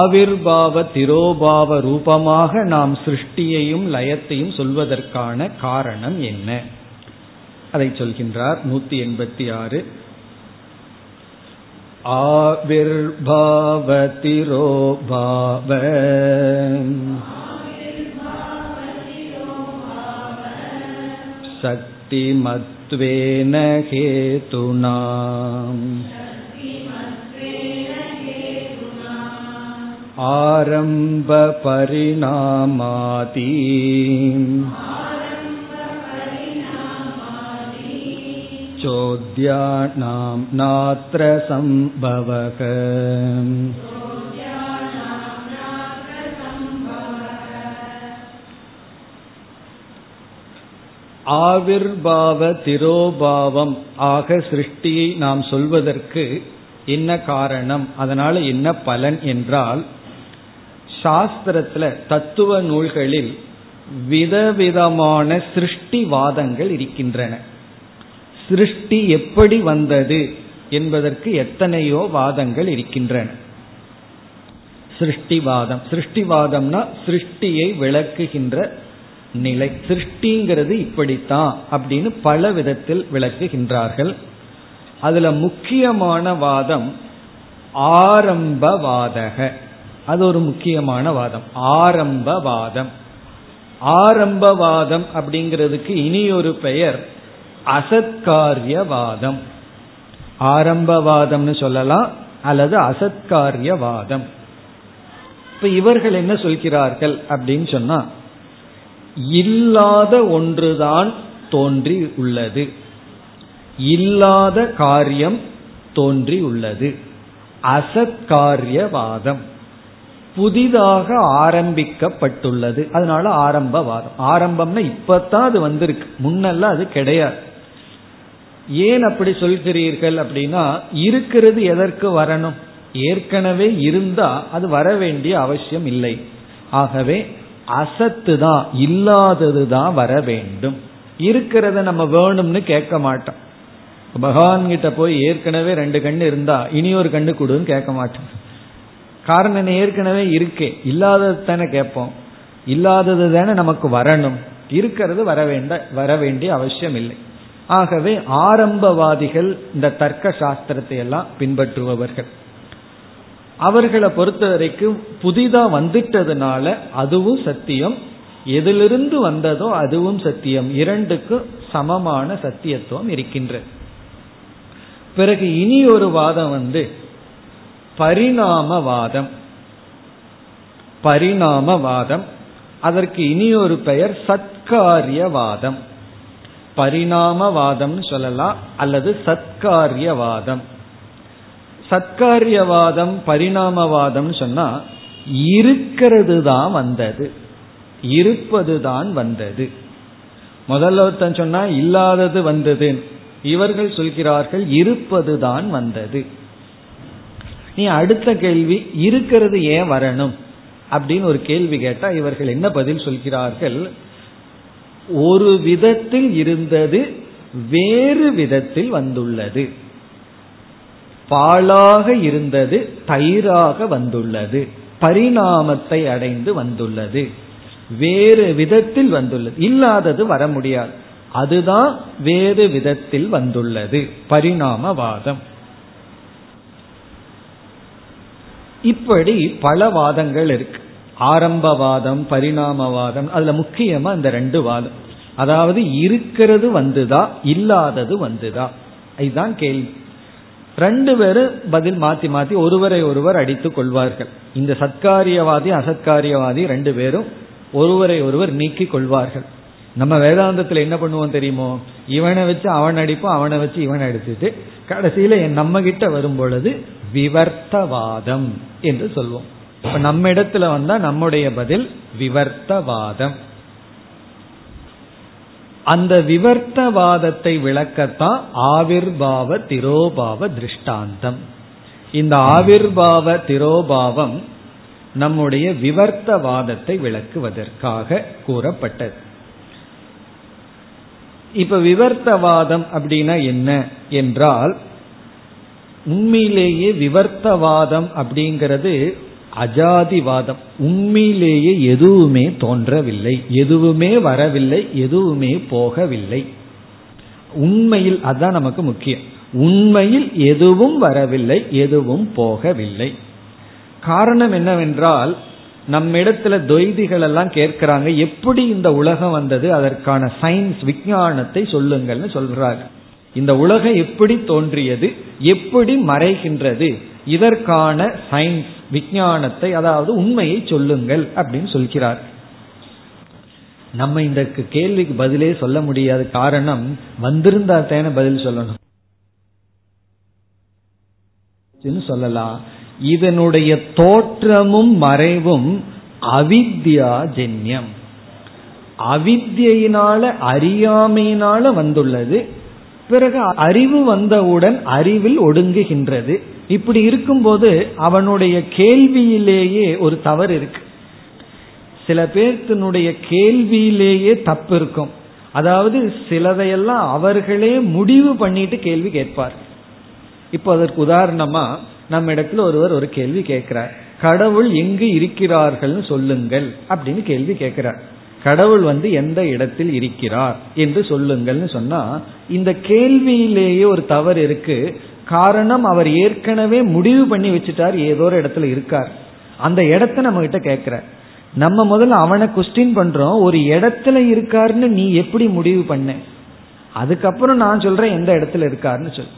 ஆவிர்பாவ திரோபாவ ரூபமாக நாம் சிருஷ்டியையும் லயத்தையும் சொல்வதற்கான காரணம் என்ன, அதை சொல்கின்றார். நூத்தி எண்பத்தி ஆறு. ஆவிர்பாவ திரோபாவ சக்திமத்வேன ஹேதுனாம் ஆரம்ப பரிணாமாதி சோத்யானாம் நாத்ர சம்பவக. ஆவிர்பாவ திரோபாவம் ஆக சிருஷ்டியை நாம் சொல்வதற்கு என்ன காரணம், அதனால என்ன பலன் என்றால், சாஸ்திரத்துல தத்துவ நூல்களில் விதவிதமான சிருஷ்டிவாதங்கள் இருக்கின்றன. சிருஷ்டி எப்படி வந்தது என்பதற்கு எத்தனையோ வாதங்கள் இருக்கின்றன. சிருஷ்டிவாதம், சிருஷ்டிவாதம்னா சிருஷ்டியை விளக்குகின்ற நிலை. சிருஷ்டிங்கிறது இப்படித்தான் அப்படின்னு பல விதத்தில் விளக்குகின்றார்கள். அதுல முக்கியமான வாதம் ஆரம்பவாதக. அது ஒரு முக்கியமான வாதம், ஆரம்பவாதம். ஆரம்பவாதம் அப்படிங்கிறதுக்கு இனி ஒரு பெயர் அசத்காரியவாதம். ஆரம்பவாதம்னு சொல்லலாம் அல்லது அசத்காரியவாதம். இப்ப இவர்கள் என்ன சொல்கிறார்கள் அப்படின்னு சொன்னா, இல்லாத ஒன்றுதான் தோன்றி உள்ளது, இல்லாத காரியம் தோன்றி உள்ளது, அசத்காரியவாதம். புதிதாக ஆரம்பிக்கப்பட்டுள்ளது, அதனால ஆரம்பவாதம். ஆரம்பம்னா இப்பதான் அது வந்திருக்கு, முன்னெல்லாம் அது கிடையாது. ஏன் அப்படி சொல்கிறீர்கள் அப்படின்னா, இருக்கிறது எதற்கு வரணும், ஏற்கனவே இருந்தா அது வர வேண்டிய அவசியம் இல்லை. ஆகவே அசத்து தான், இல்லாதது தான் வர வேண்டும். இருக்கிறத நம்ம வேணும்னு கேட்க மாட்டோம். பகவான் கிட்ட போய் ஏற்கனவே ரெண்டு கண்ணு இருந்தா இனி ஒரு கண்ணு கொடுன்னு கேட்க மாட்டோம். காரணம் ஏற்கனவே இருக்கே, இல்லாதது தானே கேட்போம். இல்லாதது தானே நமக்கு வரணும், இருக்கிறது வர வேண்ட வர வேண்டிய அவசியம் இல்லை. ஆகவே ஆரம்பவாதிகள் இந்த தர்க்க சாஸ்திரத்தை எல்லாம் பின்பற்றுபவர்கள். அவர்களை பொறுத்த வரைக்கும் புதிதா வந்துட்டதுனால அதுவும் சத்தியம், எதிலிருந்து வந்ததோ அதுவும் சத்தியம், இரண்டுக்கும் சமமான சத்தியத்துவம் இருக்கின்றது. பிறகு இனி ஒரு வாதம் வந்து பரிணாமவாதம். பரிணாமவாதம், அதற்கு இனி ஒரு பெயர் சத்காரியவாதம். பரிணாமவாதம் சொல்லலாம் அல்லது சத்காரியவாதம். சத்காரியவாதம் பரிணாமவாதம் சொன்னா, இருக்கிறது தான் வந்தது, இருப்பது தான் வந்தது. முதல்ல ஒருத்தன் சொன்னா இல்லாதது வந்தது, இவர்கள் சொல்கிறார்கள் இருப்பது தான் வந்தது. நீ அடுத்த கேள்வி, இருக்கிறது ஏன் வரணும் அப்படின்னு ஒரு கேள்வி கேட்டா இவர்கள் என்ன பதில் சொல்கிறார்கள், ஒரு விதத்தில் இருந்தது வேறு விதத்தில் வந்துள்ளது, பாலாக இருந்தது தயிராக வந்துள்ளது, பரிணாமத்தை அடைந்து வந்துள்ளது, வேறு விதத்தில் வந்துள்ளது. இல்லாதது வர முடியாது, அதுதான் வேறு விதத்தில் வந்துள்ளது, பரிணாமவாதம். இப்படி பல வாதங்கள் இருக்கு, ஆரம்பவாதம் பரிணாமவாதம். அதுல முக்கியமா இந்த ரெண்டு வாதம், அதாவது இருக்கிறது வந்துதா இல்லாதது வந்துதா, இதுதான் கேள்வி. ரெண்டு பேரும் பதில் மாத்தி மாத்தி ஒருவரை ஒருவர் அடித்துக் கொள்வார்கள். இந்த சத்காரியவாதி அசத்காரியவாதி ரெண்டு பேரும் ஒருவரை ஒருவர் நீக்கி கொள்வார்கள். நம்ம வேதாந்தத்துல என்ன பண்ணுவோம் தெரியுமோ, இவனை வச்சு அவன் அடிப்போம், அவனை வச்சு இவன் அடிச்சுட்டு கடைசியில நம்ம கிட்ட வரும் பொழுது விவர்த்தவாதம் என்று சொல்வோம். இப்ப நம்ம இடத்துல வந்தா நம்முடைய பதில் விவர்த்தவாதம். அந்த விவர்த்தவாதத்தை விளக்கத்தான் ஆவிர்பாவ திரோபாவ திருஷ்டாந்தம். இந்த ஆவிர்பாவ திரோபாவம் நம்முடைய விவர்த்தவாதத்தை விளக்குவதற்காக கூறப்பட்டது. இப்ப விவர்த்தவாதம் அப்படின்னா என்ன என்றால், உண்மையிலேயே விவர்த்தவாதம் அப்படிங்கிறது அஜாதிவாதம். உண்மையிலேயே எதுவுமே தோன்றவில்லை, எதுவுமே வரவில்லை, எதுவுமே போகவில்லை. உண்மையில் அதுதான் நமக்கு முக்கியம். உண்மையில் எதுவும் வரவில்லை, எதுவும் போகவில்லை. காரணம் என்னவென்றால், நம்மிடத்துல துவைதிகள் எல்லாம் கேட்கிறாங்க, எப்படி இந்த உலகம் வந்தது, அதற்கான சயின்ஸ் விஞ்ஞானத்தை சொல்லுங்கள்னு சொல்றாங்க. இந்த உலகம் எப்படி தோன்றியது, எப்படி மறைகின்றது, இதற்கான சயின்ஸ் விஞ்ஞானத்தை, அதாவது உண்மையை சொல்லுங்கள் அப்படின்னு சொல்கிறார். நம்ம இந்த கேள்விக்கு பதிலே சொல்ல முடியாது. காரணம், வந்திருந்தா தானே பதில் சொல்லணும் சொல்லலாம். இதனுடைய தோற்றமும் மறைவும் அவித்யா ஜன்யம், அவித்யினால அறியாமையினால வந்துள்ளது. பிறகு அறிவு வந்தவுடன் அறிவில் ஒடுங்குகின்றது. இப்படி இருக்கும்போது அவனுடைய கேள்வியிலேயே ஒரு தவறு இருக்கு. சில பேர்த்தினுடைய கேள்வியிலேயே தப்பு இருக்கும். அதாவது சிலதையெல்லாம் அவர்களே முடிவு பண்ணிட்டு கேள்வி கேட்பார். இப்போ அதற்கு உதாரணமா, நம்ம இடத்துல ஒருவர் ஒரு கேள்வி கேட்கிறார், கடவுள் எங்கு இருக்கிறார்கள் சொல்லுங்கள் அப்படின்னு கேள்வி கேட்கிறார். கடவுள் வந்து எந்த இடத்தில் இருக்கிறார் என்று சொல்லுங்கள்னு சொன்னா, இந்த கேள்வியிலேயே ஒரு தவறு இருக்கு. காரணம், அவர் ஏற்கனவே முடிவு பண்ணி வச்சுட்டார், ஏதோ ஒரு இடத்துல இருக்கார். அந்த இடத்த நம்ம கிட்ட கேட்கிறார். நம்ம முதல்ல அவனை குஸ்டின் பண்றோம், ஒரு இடத்துல இருக்காருன்னு நீ எப்படி முடிவு பண்ண? அதுக்கப்புறம் நான் சொல்றேன் எந்த இடத்துல இருக்காருன்னு சொல்.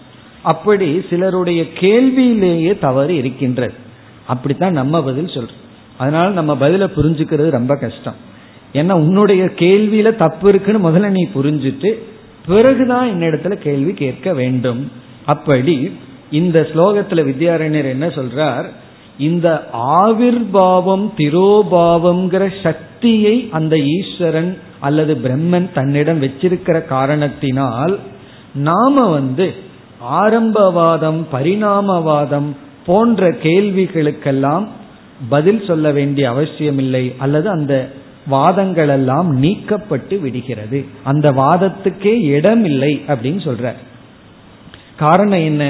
அப்படி சிலருடைய கேள்வியிலேயே தவறு இருக்கின்றது. அப்படித்தான் நம்ம பதில் சொல்றோம். அதனால நம்ம பதில புரிஞ்சுக்கிறது ரொம்ப கஷ்டம். ஏன்னா உன்னுடைய கேள்வியில தப்பு இருக்குன்னு முதல்ல நீ புரிஞ்சுட்டு பிறகுதான் என்னிடத்துல கேள்வி கேட்க வேண்டும். அப்படி இந்த ஸ்லோகத்துல வித்யாரண்யர் என்ன சொல்றார், இந்த ஆவிர்பாவம் திரோபாவம்ங்கிற சக்தியை அந்த ஈஸ்வரன் அல்லது பிரம்மன் தன்னிடம் வச்சிருக்கிற காரணத்தினால் நாம வந்து ஆரம்பவாதம் பரிணாமவாதம் போன்ற கேள்விகளுக்கெல்லாம் பதில் சொல்ல வேண்டிய அவசியமில்லை, அல்லது அந்த வாதங்கள் எல்லாம் நீக்கப்பட்டு விடுகிறது, அந்த வாதத்துக்கே இடமில்லை அப்படின்னு சொல்ற. காரணம் என்ன,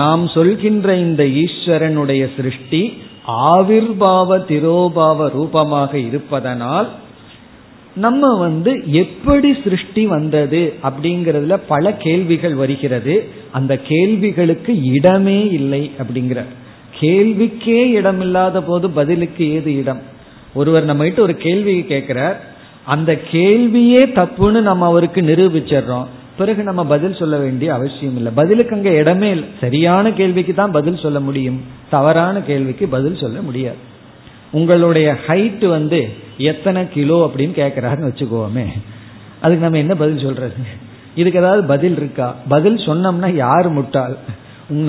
நாம் சொல்கின்ற இந்த ஈஸ்வரனுடைய சிருஷ்டி ஆவிர்பாவ திரோபாவ ரூபமாக இருப்பதனால் நம்ம வந்து எப்படி சிருஷ்டி வந்தது அப்படிங்கிறதுல பல கேள்விகள் வருகிறது. அந்த கேள்விகளுக்கு இடமே இல்லை அப்படிங்கிற, கேள்விக்கே இடமில்லாத போது பதிலுக்கு ஏது இடம்? ஒருவர் நம்ம கிட்ட ஒரு கேள்வியை கேட்கிறார், அந்த கேள்வியே தப்புன்னு நம்ம அவருக்கு நிரூபிச்சிடறோம், பிறகு நம்ம பதில் சொல்ல வேண்டிய அவசியம் இல்லை. பதிலுக்கு அங்கே இடமே இல்லை. சரியான கேள்விக்கு தான் பதில் சொல்ல முடியும், தவறான கேள்விக்கு பதில் சொல்ல முடியாது. உங்களுடைய ஹைட் வந்து எத்தனை கிலோ அப்படின்னு கேட்கிறாருன்னு வச்சுக்கோமே, அதுக்கு நம்ம என்ன பதில் சொல்றது? இதுக்கு ஏதாவது பதில் இருக்கா? பதில் சொன்னோம்னா யார் முட்டாள்?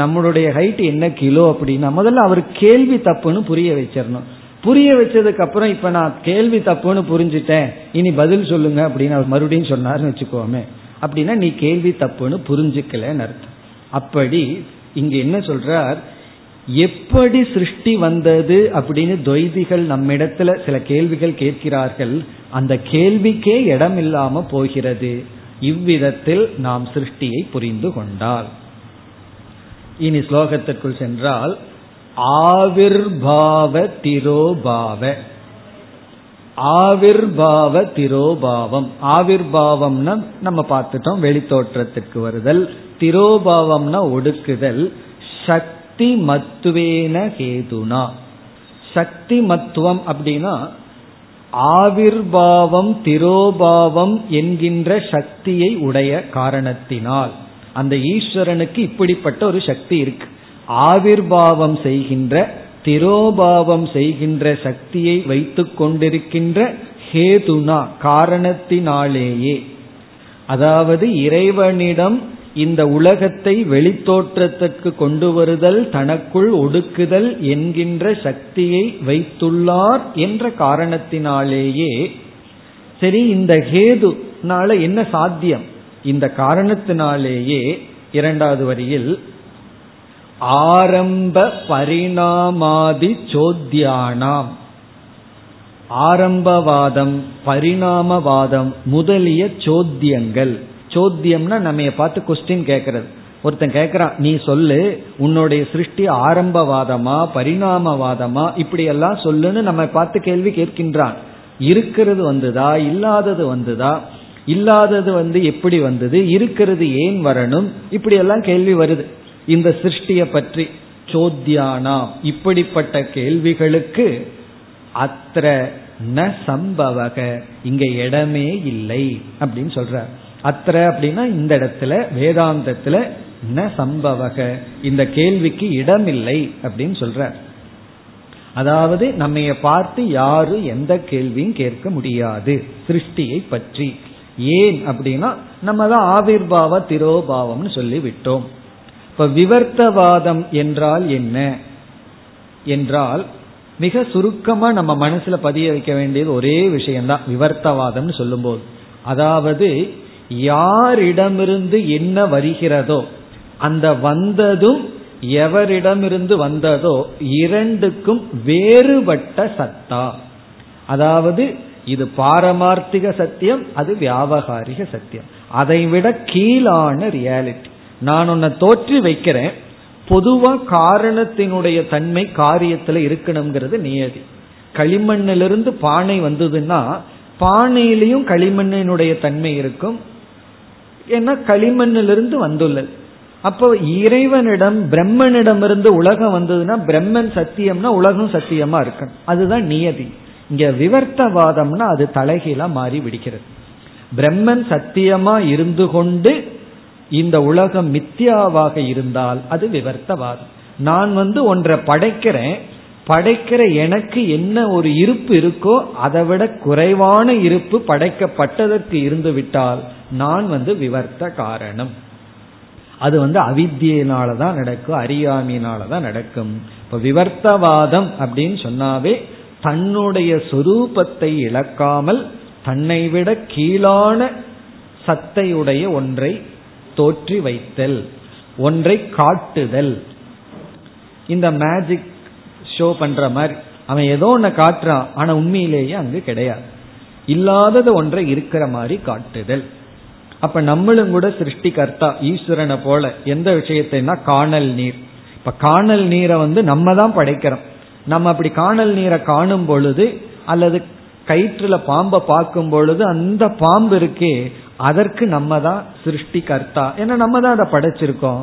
நம்மளுடைய ஹைட் என்ன கிலோ அப்படின்னா முதல்ல அவர் கேள்வி தப்புன்னு புரிய வச்சிடணும். புரிய வச்சதுக்கு அப்புறம் இப்ப நான் கேள்வி தப்புன்னு புரிஞ்சுட்டேன், இனி பதில் சொல்லுங்க அப்படின்னு அவர் மறுபடியும் சொன்னார்னு வச்சுக்கோமே, அப்படின்னா நீ கேள்வி தப்புன்னு புரிஞ்சுக்கலன்னு அர்த்தம். அப்படி இங்க என்ன சொல்றார், எப்படி சிருஷ்டி வந்தது அப்படின்னு துவைதிகள் நம்மிடத்துல சில கேள்விகள் கேட்கிறார்கள், அந்த கேள்விக்கே இடம் இல்லாம போகிறது. இவ்விதத்தில் நாம் சிருஷ்டியை புரிந்து கொண்டால், இனி ஸ்லோகத்திற்குள் சென்றால், ஆவிர்பாவ திரோபாவ, ஆவிர்பாவ திரோபாவம், ஆவிர்பாவம்னா நம்ம பார்த்துட்டோம் வெளித்தோற்றத்திற்கு வருதல், திரோபாவம்னா ஒடுக்குதல். சக்தி மத்துவேன கேதுனா, சக்தி மத்துவம் அப்படின்னா ஆவிர்பாவம் திரோபாவம் என்கின்ற சக்தியை உடைய காரணத்தினால், அந்த ஈஸ்வரனுக்கு இப்படிப்பட்ட ஒரு சக்தி இருக்கு. ஆவிர்பாவம் செய்கின்ற திரோபாவம் செய்கின்ற சக்தியை வைத்து கொண்டிருக்கின்ற ஹேதுனா காரணத்தினாலேயே, அதாவது இறைவனிடம் இந்த உலகத்தை வெளித்தோற்றத்திற்கு கொண்டு வருதல், தனக்குள் ஒடுக்குதல் என்கின்ற சக்தியை வைத்துள்ளார் என்ற காரணத்தினாலேயே. சரி, இந்த ஹேதுனால என்ன சாத்தியம்? இந்த காரணத்தினாலேயே இரண்டாவது வரியில் ஆரம்ப பரிணாமாதி சோத்யானாம், ஆரம்பவாதம் பரிணாமவாதம் முதலிய சோத்தியங்கள். சோத்தியம்னா நம்ம பார்த்து கொஸ்டின் கேட்கறது. ஒருத்தன் கேட்கிறான், நீ சொல்லு உன்னுடைய சிருஷ்டி ஆரம்பவாதமா பரிணாமவாதமா இப்படி எல்லாம் சொல்லுன்னு நம்ம பார்த்து கேள்வி கேட்கின்றான். இருக்கிறது வந்துதா இல்லாதது வந்துதா, இல்லாதது வந்து எப்படி வந்தது, இருக்கிறது ஏன் வரணும், இப்படி எல்லாம் கேள்வி வருது இந்த சிருஷ்டிய பற்றி. சோத்யானா இப்படிப்பட்ட கேள்விகளுக்கு அத்திர ந சம்பவக இங்க இடமே இல்லை அப்படின்னு சொல்ற. அத்திர அப்படின்னா இந்த இடத்துல வேதாந்தத்துல ந சம்பவக இந்த கேள்விக்கு இடமில்லை அப்படின்னு சொல்ற. அதாவது நம்மைய பார்த்து யாரு எந்த கேள்வியும் கேட்க முடியாது சிருஷ்டியை பற்றி. ஏன் அப்படின்னா நம்ம தான் ஆவிர்பாவ திரோபாவம்னு சொல்லி விட்டோம். இப்ப விவர்த்தவாதம் என்றால் என்ன என்றால் மிக சுருக்கமா நம்ம மனசுல பதிய வைக்க வேண்டியது ஒரே விஷயம்தான் விவர்த்தவாதம்னு சொல்லும் போது. அதாவது யாரிடமிருந்து என்ன வருகிறதோ, அந்த வந்ததும் எவரிடமிருந்து வந்ததோ இரண்டுக்கும் வேறுபட்ட சத்தா. அதாவது இது பாரமார்த்திக சத்தியம், அது வியாவகாரிக சத்தியம். அதைவிட கீழான ரியாலிட்டி. நான் உன்னை தோற்றி வைக்கிறேன், பொதுவா காரணத்தினுடைய தன்மை காரியத்துல இருக்கணுங்கிறது நியதி. களிமண்ணிலிருந்து பானை வந்ததுன்னா பானையிலையும் களிமண்ணினுடைய தன்மை இருக்கும், ஏன்னா களிமண்ணிலிருந்து வந்துள்ளது. அப்போ இறைவனிடம் பிரம்மனிடமிருந்து உலகம் வந்ததுன்னா பிரம்மன் சத்தியம்னா உலகம் சத்தியமா இருக்கும், அதுதான் நியதி. இங்க விவர்த்தவாதம்னா அது தலைகீழா மாறி விடுகிறது. பிரம்மன் சத்தியமா இருந்து கொண்டு இந்த உலகம் மித்தியாவாக இருந்தால் அது விவர்த்தவாதம். நான் வந்து ஒன்றை படைக்கிறேன், படைக்கிற எனக்கு என்ன ஒரு இருப்பு இருக்கோ அதை விட குறைவான இருப்பு படைக்கப்பட்டதற்கு இருந்து விட்டால் நான் வந்து விவர்த்த காரணம். அது வந்து அவித்தியினாலதான் நடக்கும், அறியாமையினாலதான் நடக்கும். இப்ப விவர்த்தவாதம் அப்படின்னு சொன்னாவே தன்னுடைய சொரூபத்தை இழக்காமல் தன்னை விட கீழான சத்தையுடைய ஒன்றை தோற்றி வைத்தல், ஒன்றை காட்டுதல். இந்த மேஜிக் ஷோ பண்ற மாதிரி அவன் ஏதோ ஒன்ன காட்டுறான், ஆனா உண்மையிலேயே அங்கு கிடையாது, இல்லாதது ஒன்றை இருக்கிற மாதிரி காட்டுதல். அப்ப நம்மளும் கூட சிருஷ்டி கர்த்தா ஈஸ்வரனை போல எந்த விஷயத்தைனா காணல் நீர். இப்ப காணல் நீரை வந்து நம்ம தான் படைக்கிறோம். நம்ம அப்படி காணல் நீரை காணும் பொழுது அல்லது கயிற்றுல பாம்பை பார்க்கும் பொழுது அந்த பாம்பு இருக்கே அதற்கு நம்ம தான் சிருஷ்டி கர்த்தா, ஏன்னா நம்ம தான் அதை படைச்சிருக்கோம்.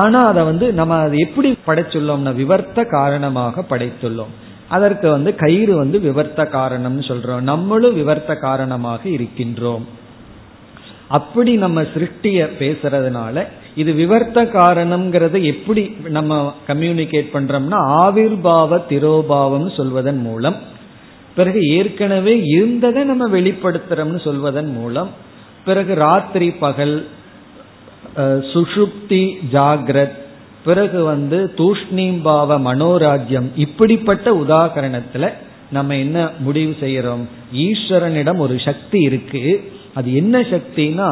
ஆனா அதை வந்து நம்ம அதை எப்படி படைச்சுள்ளோம்னா விவர்த்த காரணமாக படைத்துள்ளோம். அதற்கு வந்து கயிறு வந்து விவர்த்த காரணம்னு சொல்றோம், நம்மளும் விவர்த்த காரணமாக இருக்கின்றோம். அப்படி நம்ம சிருஷ்டிய பேசுறதுனால இது விவர்த்த காரணம்ங்கிறத எப்படி நம்ம கம்யூனிகேட் பண்றோம்னா ஆவிர்பாவ திரோபாவம்னு சொல்வதன் மூலம், பிறகு ஏற்கனவே இருந்ததை நம்ம வெளிப்படுத்துறோம்னு சொல்வதன் மூலம், பிறகு ராத்திரி பகல் சுஷுப்தி ஜாகிரத், பிறகு வந்து தூஷ்ணீம்பாவ மனோராஜ்யம். இப்படிப்பட்ட உதாகரணத்துல நம்ம என்ன முடிவு செய்யறோம், ஈஸ்வரனிடம் ஒரு சக்தி இருக்கு. அது என்ன சக்தினா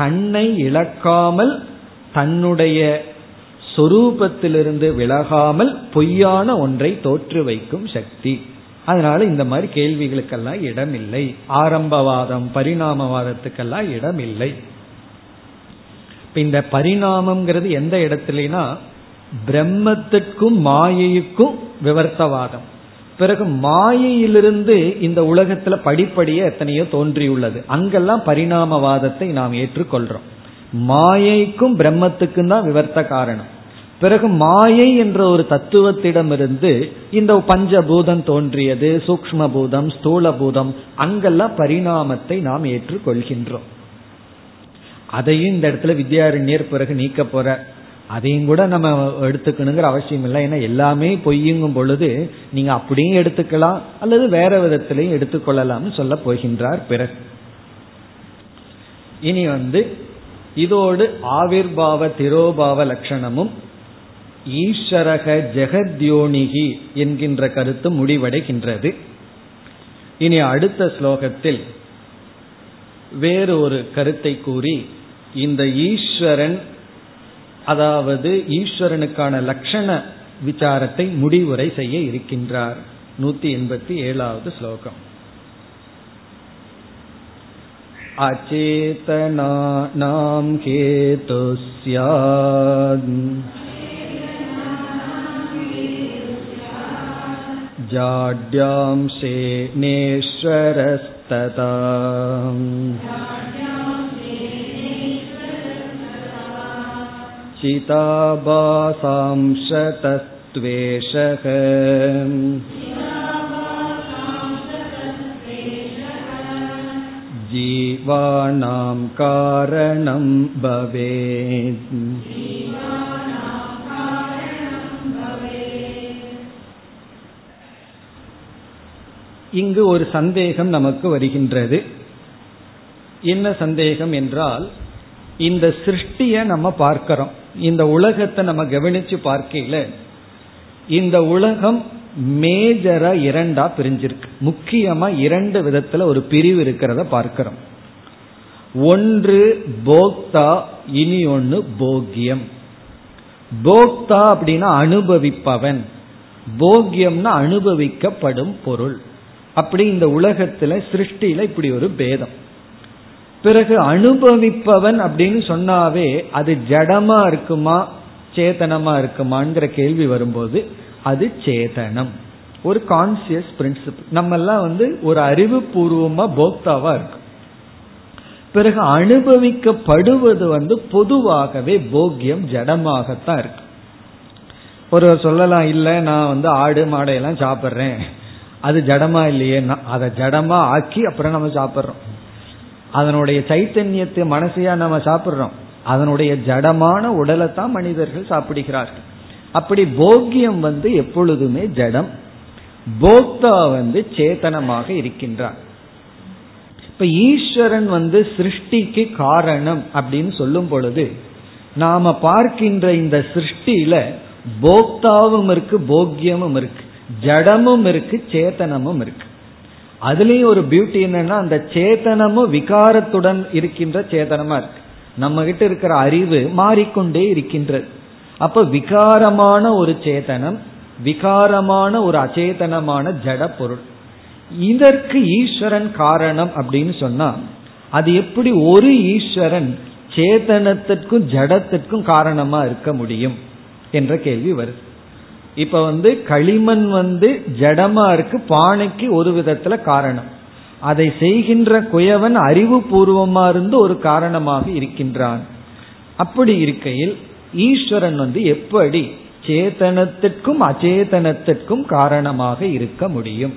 தன்னை இழக்காமல் தன்னுடைய சொரூபத்திலிருந்து விலகாமல் பொய்யான ஒன்றை தோற்று வைக்கும் சக்தி. அதனால இந்த மாதிரி கேள்விகளுக்கெல்லாம் இடமில்லை, ஆரம்பவாதம் பரிணாமவாதத்துக்கெல்லாம் இடமில்லை. இந்த பரிணாமம்ங்கிறது எந்த இடத்துலனா பிரம்மத்திற்கும் மாயைக்கும் விவர்த்தவாதம். பிறகு மாயையிலிருந்து இந்த உலகத்துல படிப்படியே எத்தனையோ தோன்றியுள்ளது, அங்கெல்லாம் பரிணாமவாதத்தை நாம் ஏற்றுக்கொள்றோம். மாயைக்கும் பிரம்மத்துக்கும் தான் விவர்த்த காரணம். பிறகு மாயை என்ற ஒரு தத்துவத்திடமிருந்து இந்த பஞ்சபூதம் தோன்றியது, சூக்ஷ்ம பூதம் ஸ்தூல பூதம், அங்கெல்லாம் பரிணாமத்தை நாம் ஏற்றுக்கொள்கின்றோம். அதையும் இந்த இடத்துல வித்யாரண்யர் பிறகு நீக்க போற, அதையும் கூட நம்ம எடுத்துக்கணுங்கிற அவசியம் இல்லை. ஏன்னா எல்லாமே பொய்யுங்கும் பொழுது நீங்க அப்படியும் எடுத்துக்கலாம் அல்லது வேற விதத்திலையும் எடுத்துக்கொள்ளலாம்னு சொல்ல போகின்றார் பிறகு. இனி வந்து இதோடு ஆவிர்பாவ திரோபாவ லட்சணமும் ஈஸ்வரக ஜெகத்யோனிகி என்கின்ற கருத்து முடிவடைகின்றது. இனி அடுத்த ஸ்லோகத்தில் வேறு ஒரு கருத்தை கூறி இந்த ஈஸ்வரன் அதாவது ஈஸ்வரனுக்கான லட்சண விசாரத்தை முடிவுரை செய்ய இருக்கின்றார். நூத்தி எண்பத்தி ஏழாவது ஸ்லோகம். அச்சேதனாநாம் ஹேதுஸ்யாத் ஜாட்யாம்சேநேஸ்வரஸ்ததா. ஜீவானாம் காரணம் பவேத். இங்கு ஒரு சந்தேகம் நமக்கு வருகின்றது. என்ன சந்தேகம் என்றால், இந்த சிருஷ்டியை நம்ம பார்க்கிறோம், இந்த உலகத்தை நம்ம கவனிச்சு பார்க்கல, இந்த உலகம் மேஜரா இரண்டா பிரிஞ்சிருக்கு. முக்கியமா இரண்டு விதத்துல ஒரு பிரிவு இருக்கிறத பார்க்கிறோம். ஒன்று போக்தா, இனி ஒன்று போக்யம். போக்தா அப்படின்னா அனுபவிப்பவன், போக்யம்னா அனுபவிக்கப்படும் பொருள். அப்படி இந்த உலகத்துல சிருஷ்டியில இப்படி ஒரு பேதம். பிறகு அனுபவிப்பவன் அப்படின்னு சொன்னாவே அது ஜடமா இருக்குமா சேதனமா இருக்குமாங்கிற கேள்வி வரும்போது அது சேதனம், ஒரு கான்சியஸ் பிரின்சிபிள். நம்ம எல்லாம் வந்து ஒரு அறிவு பூர்வமா போக்தாவா இருக்கும். பிறகு அனுபவிக்கப்படுவது வந்து பொதுவாகவே போக்யம் ஜடமாகத்தான் இருக்கு. ஒரு சொல்லலாம், இல்லை நான் வந்து ஆடு மாடையெல்லாம் சாப்பிட்றேன், அது ஜடமா இல்லையே, அதை ஜடமா ஆக்கி அப்புறம் நம்ம சாப்பிட்றோம். அதனுடைய சைத்தன்யத்தை மனசையா நம்ம சாப்பிட்றோம், அதனுடைய ஜடமான உடலை தான் மனிதர்கள் சாப்பிடுகிறார்கள். அப்படி போக்கியம் வந்து எப்பொழுதுமே ஜடம், போக்தா வந்து சேத்தனமாக இருக்கின்றார். இப்ப ஈஸ்வரன் வந்து சிருஷ்டிக்கு காரணம் அப்படின்னு சொல்லும் பொழுது நாம பார்க்கின்ற இந்த சிருஷ்டியில போக்தாவும் இருக்கு, போக்கியமும் இருக்கு, ஜடமும் இருக்கு, சேத்தனமும் இருக்கு. அதுலயும் ஒரு பியூட்டி என்னன்னா, அந்த சேத்தனமும் விகாரத்துடன் இருக்கின்ற சேத்தனமா இருக்கு. நம்ம கிட்ட இருக்கிற அறிவு மாறிக்கொண்டே இருக்கின்றது. அப்ப விகாரமான ஒரு சேத்தனம், விகாரமான ஒரு அச்சேதனமான ஜட பொருள். இதற்கு ஈஸ்வரன் காரணம் அப்படின்னு சொன்னா அது எப்படி ஒரு ஈஸ்வரன் சேத்தனத்திற்கும் ஜடத்திற்கும் காரணமா இருக்க முடியும் என்ற கேள்வி வருது. இப்ப வந்து களிமண் வந்து ஜடமா இருக்கு, பானைக்கு ஒரு விதத்துல காரணம், அதை செய்கின்ற குயவன் அறிவு பூர்வமா இருந்து ஒரு காரணமாக இருக்கின்றான். அப்படி இருக்கையில் ஈஸ்வரன் வந்து எப்படி சேதனத்திற்கும் அச்சேதனத்திற்கும் காரணமாக இருக்க முடியும்?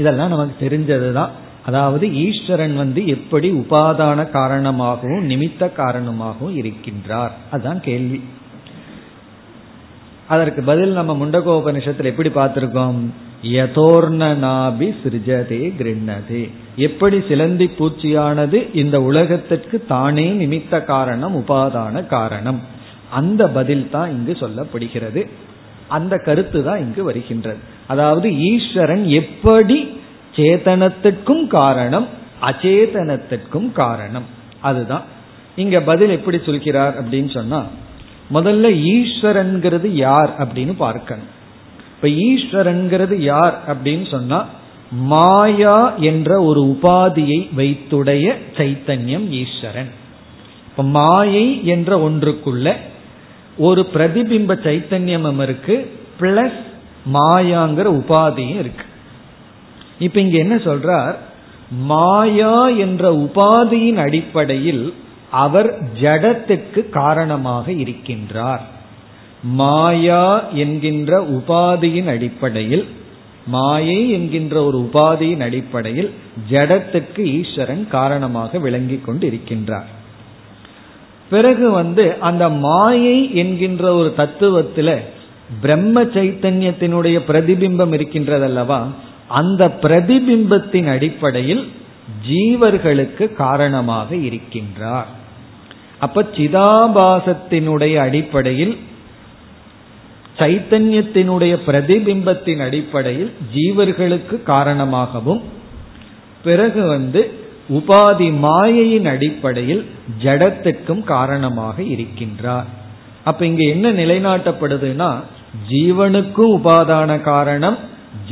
இதெல்லாம் நமக்கு தெரிஞ்சதுதான். அதாவது ஈஸ்வரன் வந்து எப்படி உபாதான காரணமாகவும் நிமித்த காரணமாகவும் இருக்கின்றார், அதுதான் கேள்வி. அதற்கு பதில் நம்ம முண்டகோபநிஷத்துல எப்படி பார்த்திருக்கோம், யதோர்ணநாபி சிருஜதே கிருண்ணதே, எப்படி சிலந்தி பூச்சியானது இந்த உலகத்திற்கு தானே நிமித்த காரணம், உபாதான காரணம். அந்த பதில் தான் இங்கு சொல்லப்படுகிறது, அந்த கருத்து தான் இங்கு வருகின்றது. அதாவது ஈஸ்வரன் எப்படி சேதனத்திற்கும் காரணம், அச்சேதனத்திற்கும் காரணம். அதுதான் இங்க பதில் எப்படி சொல்கிறார் அப்படின்னு சொன்னா, முதல்ல ஈஸ்வரன்கிறது யார் அப்படின்னு பார்க்கணும். இப்ப ஈஸ்வரன்கிறது யார் அப்படின்னு சொன்னா, மாயா என்ற ஒரு உபாதியை வைத்துடைய சைத்தன்யம் ஈஸ்வரன். இப்ப மாயை என்ற ஒன்றுக்குள்ள ஒரு பிரதிபிம்ப சைத்தன்யமும் இருக்கு, பிளஸ் மாயாங்கிற உபாதியும் இருக்கு. இப்ப இங்க என்ன சொல்றார், மாயா என்ற உபாதியின் அடிப்படையில் அவர் ஜடத்துக்கு காரணமாக இருக்கின்றார். மாயா என்கின்ற உபாதியின் அடிப்படையில், மாயை என்கின்ற ஒரு உபாதியின் அடிப்படையில் ஜடத்துக்கு ஈஸ்வரன் காரணமாக விளங்கி கொண்டு இருக்கின்றார். பிறகு வந்து அந்த மாயை என்கின்ற ஒரு தத்துவத்துல பிரம்ம சைத்தன்யத்தினுடைய பிரதிபிம்பம் இருக்கின்றதல்லவா, அந்த பிரதிபிம்பத்தின் அடிப்படையில் ஜீவர்களுக்கு காரணமாக இருக்கின்றார். அப்ப சிதாபாசத்தினுடைய அடிப்படையில், சைத்தன்யத்தினுடைய பிரதிபிம்பத்தின் அடிப்படையில் ஜீவர்களுக்கு காரணமாகவும், பிறகு வந்து உபாதி மாயையின் அடிப்படையில் ஜடத்துக்கும் காரணமாக இருக்கின்றார். அப்ப இங்க என்ன நிலைநாட்டப்படுதுன்னா, ஜீவனுக்கும் உபாதான காரணம்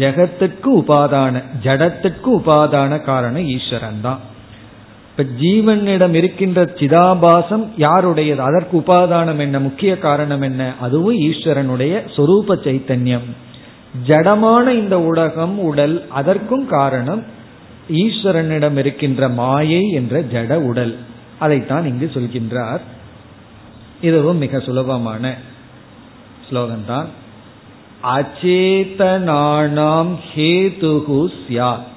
ஜெகத்துக்கு உபாதான ஜடத்துக்கு உபாதான காரணம் ஈஸ்வரன் தான். இப்ப ஜீவனிடம் இருக்கின்ற சிதாபாசம் யாருடையது, அதற்கு உபாதானம் என்ன, முக்கிய காரணம் என்ன, அதுவும் ஈஸ்வரனுடைய சொரூப சைத்தன்யம். ஜடமான இந்த உலகம் உடல், அதற்கும் காரணம் ஈஸ்வரனிடம் இருக்கின்ற மாயை என்ற ஜட உடல். அதைத்தான் இங்கு சொல்கின்றார். இதுவும் மிக சுலபமான ஸ்லோகம்தான். அச்சேதனானாம் ஹேதுஹு ஸ்யாத்.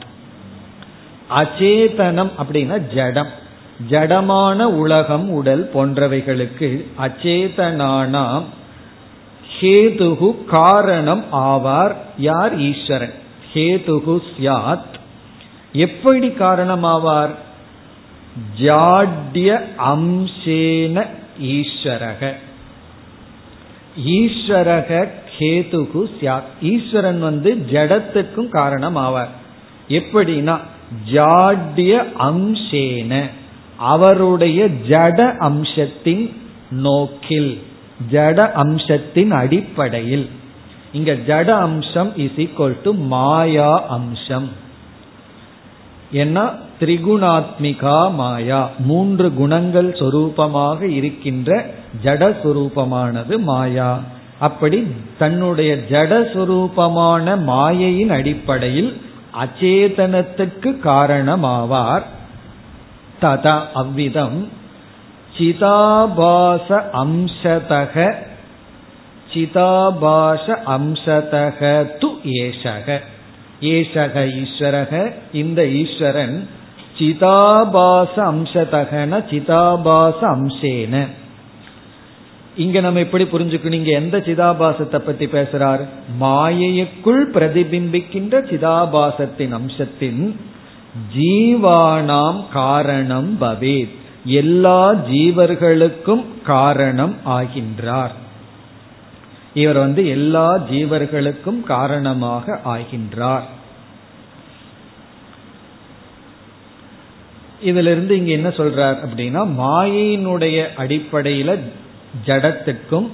அச்சேதனம் அப்படின்னா ஜடம், ஜடமான உலகம் உடல் போன்றவைகளுக்கு அச்சேதனானாம் ஹேதுஹு காரணம் ஆவார் யார், ஈஸ்வரன். ஹேதுஹு ஸ்யாத், எப்படி காரணமாவார், ஜாட்ய அம்சேன ஈஸ்வரக. ஈஸ்வரக கேதுகு ஸ்யாத், ஈஸ்வரன் வந்து ஜடத்துக்கும் காரணம் ஆவார். எப்படின்னா ஜாட்ய அம்சேன, அவருடைய ஜட அம்சத்தின் நோக்கில், ஜட அம்சத்தின் அடிப்படையில். இங்க ஜட அம்சம் இஸ் ஈக்வல் டு மாயா அம்சம். திரிகுணாத்மிகா மாயா, மூன்று குணங்கள் சொரூபமாக இருக்கின்ற ஜடஸ்வரூபமானது மாயா. அப்படி தன்னுடைய ஜடஸ்வரூபமான மாயையின் அடிப்படையில் அச்சேதனத்துக்கு காரணமாவார். ததா அவ்விதம் சிதாபாச அம்சதக, சிதாபாச அம்சதக து ஏஷக. ஏஷக ஈஸ்வரக, இந்த ஈஸ்வரன் சிதாபாச அம்சதகன சிதாபாச அம்சேன. இங்க நம்ம எப்படி புரிஞ்சுக்கணும், இங்க எந்த சிதாபாசத்தை பத்தி பேசுறார், மாயைக்குள் பிரதிபிம்பிக்கின்ற சிதாபாசத்தின் அம்சத்தின். ஜீவானாம் காரணம் பவேத், எல்லா ஜீவர்களுக்கும் காரணம் ஆகின்றார். இவர் வந்து எல்லா ஜீவர்களுக்கும் காரணமாக ஆகின்றார். இதிலிருந்து இங்க என்ன சொல்றார் அப்படின்னா, மாயையினுடைய அடிப்படையில ஜடத்துக்கும்,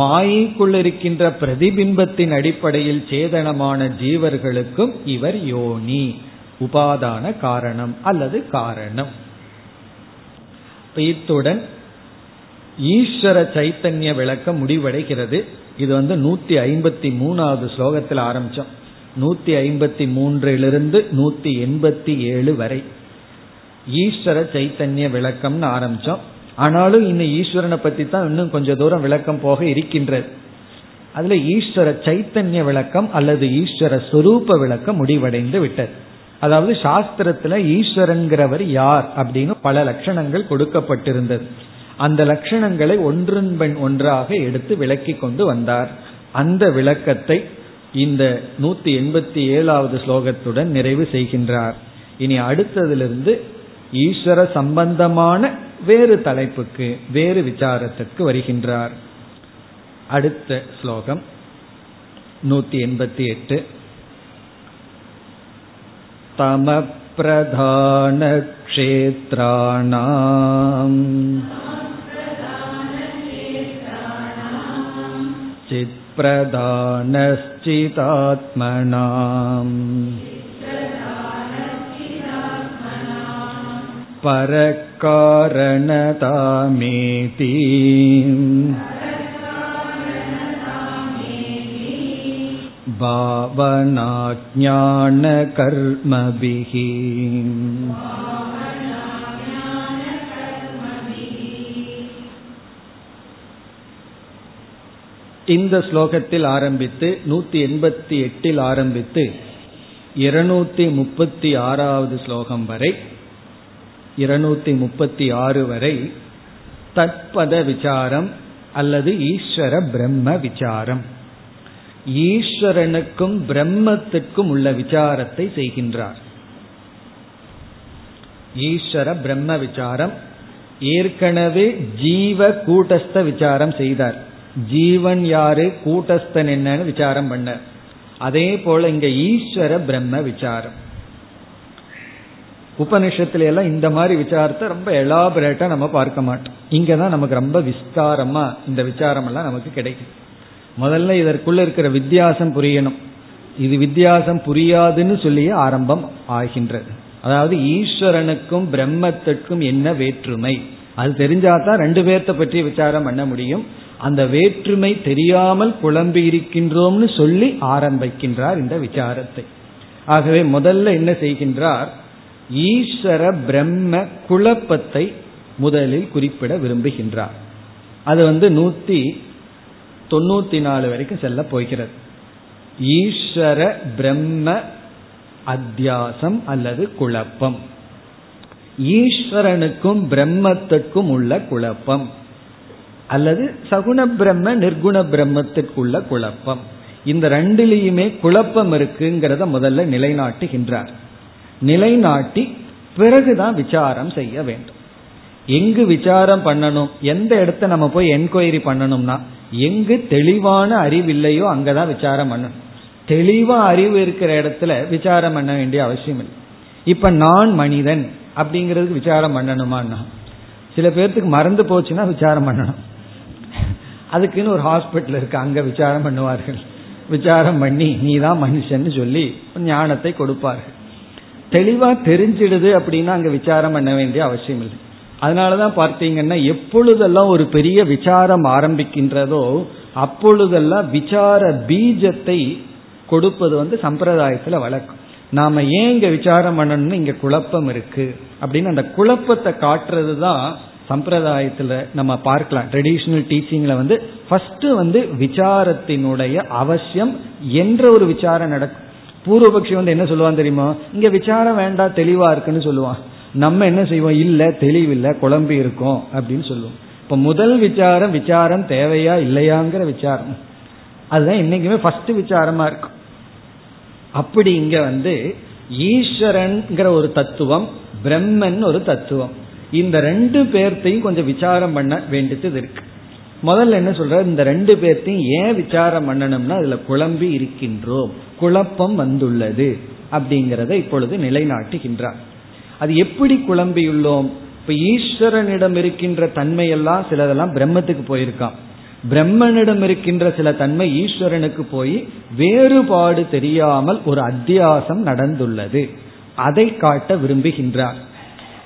மாயைக்குள் இருக்கின்ற பிரதிபிம்பத்தின் அடிப்படையில் சேதனமான ஜீவர்களுக்கும் இவர் யோனி உபாதான காரணம் அல்லது காரணம். இத்துடன் ஈஸ்வர சைத்தன்ய விளக்கம் முடிவடைகிறது. இது வந்து நூத்தி ஐம்பத்தி மூணாவது ஸ்லோகத்தில் ஆரம்பிச்சோம். நூத்தி ஐம்பத்தி மூன்றிலிருந்து நூத்தி எண்பத்தி ஏழு வரை ஈஸ்வர சைத்தன்ய விளக்கம்னு ஆரம்பிச்சோம். ஆனாலும் இன்னும் ஈஸ்வரனை பத்தி தான் இன்னும் கொஞ்சம் தூரம் விளக்கம் போக இருக்கின்றது. அதுல ஈஸ்வர சைத்தன்ய விளக்கம் அல்லது ஈஸ்வர சுரூப விளக்கம் முடிவடைந்து விட்டது. அதாவது சாஸ்திரத்துல ஈஸ்வரன்கிறவர் யார் அப்படின்னு பல லட்சணங்கள் கொடுக்கப்பட்டிருந்தது. அந்த லட்சணங்களை ஒன்றின் பெண் ஒன்றாக எடுத்து விளக்கி கொண்டு வந்தார். அந்த விளக்கத்தை இந்த நூத்தி எண்பத்தி ஏழாவது ஸ்லோகத்துடன் நிறைவு செய்கின்றார். இனி அடுத்ததிலிருந்து ஈஸ்வர சம்பந்தமான வேறு தலைப்புக்கு, வேறு விசாரத்துக்கு வருகின்றார். அடுத்த ஸ்லோகம் நூத்தி எண்பத்தி எட்டு. தம பிரதான க்ஷேத்ராணாம் சித்ப்ரதானஸ்சிதாத்மனாம் பரகாரணதாமேதி பாவனா ஞான கர்மபிஹி. இந்த ஸ்லோகத்தில் ஆரம்பித்து நூத்தி எண்பத்தி எட்டில் ஆரம்பித்து இருநூத்தி முப்பத்தி ஆறாவது ஸ்லோகம் வரை, இருநூத்தி முப்பத்தி ஆறு வரை தத்பத விசாரம் அல்லது ஈஸ்வர பிரம்ம விசாரம், ஈஸ்வரனுக்கும் பிரம்மத்திற்கும் உள்ள விசாரத்தை செய்கின்றார். ஈஸ்வர பிரம்ம விசாரம் ஏற்கனவே ஜீவ கூட்டஸ்த விசாரம் செய்தார். ஜீவன் யாரு, கூட்டஸ்தன் என்னன்னு விசாரம் பண்ணார். அதே போல இங்க ஈஸ்வர பிரம்ம விசாரம். உபனிஷத்துல எல்லாம் இந்த மாதிரி விசாரத்தை ரொம்ப எலாபரேட்டா நம்ம பார்க்க மாட்டோம். இங்கதான் நமக்கு ரொம்ப விஸ்தாரமா இந்த விசாரம் எல்லாம் நமக்கு கிடைக்கும். முதல்ல இதற்குள்ள இருக்கிற வித்தியாசம் புரியணும். இது வித்தியாசம் புரியாதுன்னு சொல்லியே ஆரம்பம் ஆகின்றது. அதாவது ஈஸ்வரனுக்கும் பிரம்மத்திற்கும் என்ன வேற்றுமை, அது தெரிஞ்சாதான் ரெண்டு பேர்த்த பற்றி விசாரம் பண்ண முடியும். அந்த வேற்றுமை தெரியாமல் குழம்பி இருக்கின்றோம்னு சொல்லி ஆரம்பிக்கின்றார் இந்த விசாரத்தை. ஆகவே முதல்ல என்ன செய்கின்றார், ஈஸ்வர பிரம்ம குழப்பத்தை முதலில் குறிப்பிட விரும்புகின்றார். அது வந்து நூத்தி தொண்ணூத்தி நாலு வரைக்கும் செல்ல போகிறது. ஈஸ்வர பிரம்ம அத்தியாசம் அல்லது குழப்பம், ஈஸ்வரனுக்கும் பிரம்மத்திற்கும் உள்ள குழப்பம் அல்லது சகுண பிரம்ம நிர்குண பிரம்மத்திற்குள்ள குழப்பம். இந்த ரெண்டிலையுமே குழப்பம் இருக்குங்கிறத முதல்ல நிலைநாட்டுகின்றார். நிலைநாட்டி பிறகுதான் விசாரம் செய்ய வேண்டும். எங்கு விசாரம் பண்ணணும், எந்த இடத்த நம்ம போய் என்கொயரி பண்ணணும்னா, எங்கு தெளிவான அறிவு இல்லையோ அங்கதான் விசாரம் பண்ணணும். தெளிவா அறிவு இருக்கிற இடத்துல விசாரம் பண்ண வேண்டிய அவசியம் இல்லை. இப்ப நான் மனிதன் அப்படிங்கிறதுக்கு விசாரம் பண்ணணுமான்னா, சில பேர்த்துக்கு மறந்து போச்சுன்னா விசாரம் பண்ணணும். அதுக்குன்னு ஒரு ஹாஸ்பிட்டல் இருக்கு, அங்க விசாரம் பண்ணுவார்கள். விசாரம் பண்ணி நீ தான் மனுஷன்னு சொல்லி ஞானத்தை கொடுப்பார்கள். தெளிவா தெரிஞ்சிடுது அப்படின்னா அங்க விசாரம் பண்ண வேண்டிய அவசியம் இல்லை. அதனாலதான் பார்த்தீங்கன்னா எப்பொழுதெல்லாம் ஒரு பெரிய விசாரம் ஆரம்பிக்கின்றதோ அப்பொழுதெல்லாம் விசார பீஜத்தை கொடுப்பது வந்து சம்பிரதாயத்துல வழக்கம். நாம ஏன் இங்க விசாரம் பண்ணணும்னு இங்க குழப்பம் இருக்கு அப்படின்னு அந்த குழப்பத்தை காட்டுறது தான் சம்பிரதாயத்துல நம்ம பார்க்கலாம். ட்ரெடிஷ்னல் டீச்சிங்ல வந்து ஃபர்ஸ்ட் வந்து விசாரத்தினுடைய அவசியம் என்ற ஒரு விசாரம் நடக்கும். பூர்வபக்ஷி வந்து என்ன சொல்லுவான் தெரியுமா, இங்க விசாரம் வேண்டாம் தெளிவா இருக்குன்னு சொல்லுவான். நம்ம என்ன செய்வோம், இல்ல தெளிவில்லை குழம்பி இருக்கோம் அப்படின்னு சொல்லுவோம். இப்ப முதல் விசாரம் விசாரம் தேவையா இல்லையாங்கிற விசாரம், அதுதான் என்னைக்குமே ஃபர்ஸ்ட் விசாரமா இருக்கும். அப்படி இங்க வந்து ஈஸ்வரன்கிற ஒரு தத்துவம், பிரம்மன் ஒரு தத்துவம், இந்த ரெண்டு பேர்த்தையும் கொஞ்சம் விசாரம் பண்ண வேண்டியது இருக்கு. முதல்ல என்ன சொல்ற, இந்த ரெண்டு பேர்த்தையும் ஏன் விசாரம் பண்ணணும்னா அதுல குழம்பி இருக்கின்றோம், குழப்பம் வந்துள்ளது அப்படிங்கிறத இப்பொழுது நிலைநாட்டுகின்றார். அது எப்படி குழம்பியுள்ளோம், இப்ப ஈஸ்வரனிடம் இருக்கின்ற தன்மையெல்லாம் சிலதெல்லாம் பிரம்மத்துக்கு போயிருக்கான், பிரம்மனிடம் இருக்கின்ற சில தன்மை ஈஸ்வரனுக்கு போய் வேறுபாடு தெரியாமல் ஒரு அத்தியாசம் நடந்துள்ளது. அதை காட்ட விரும்புகின்றார்.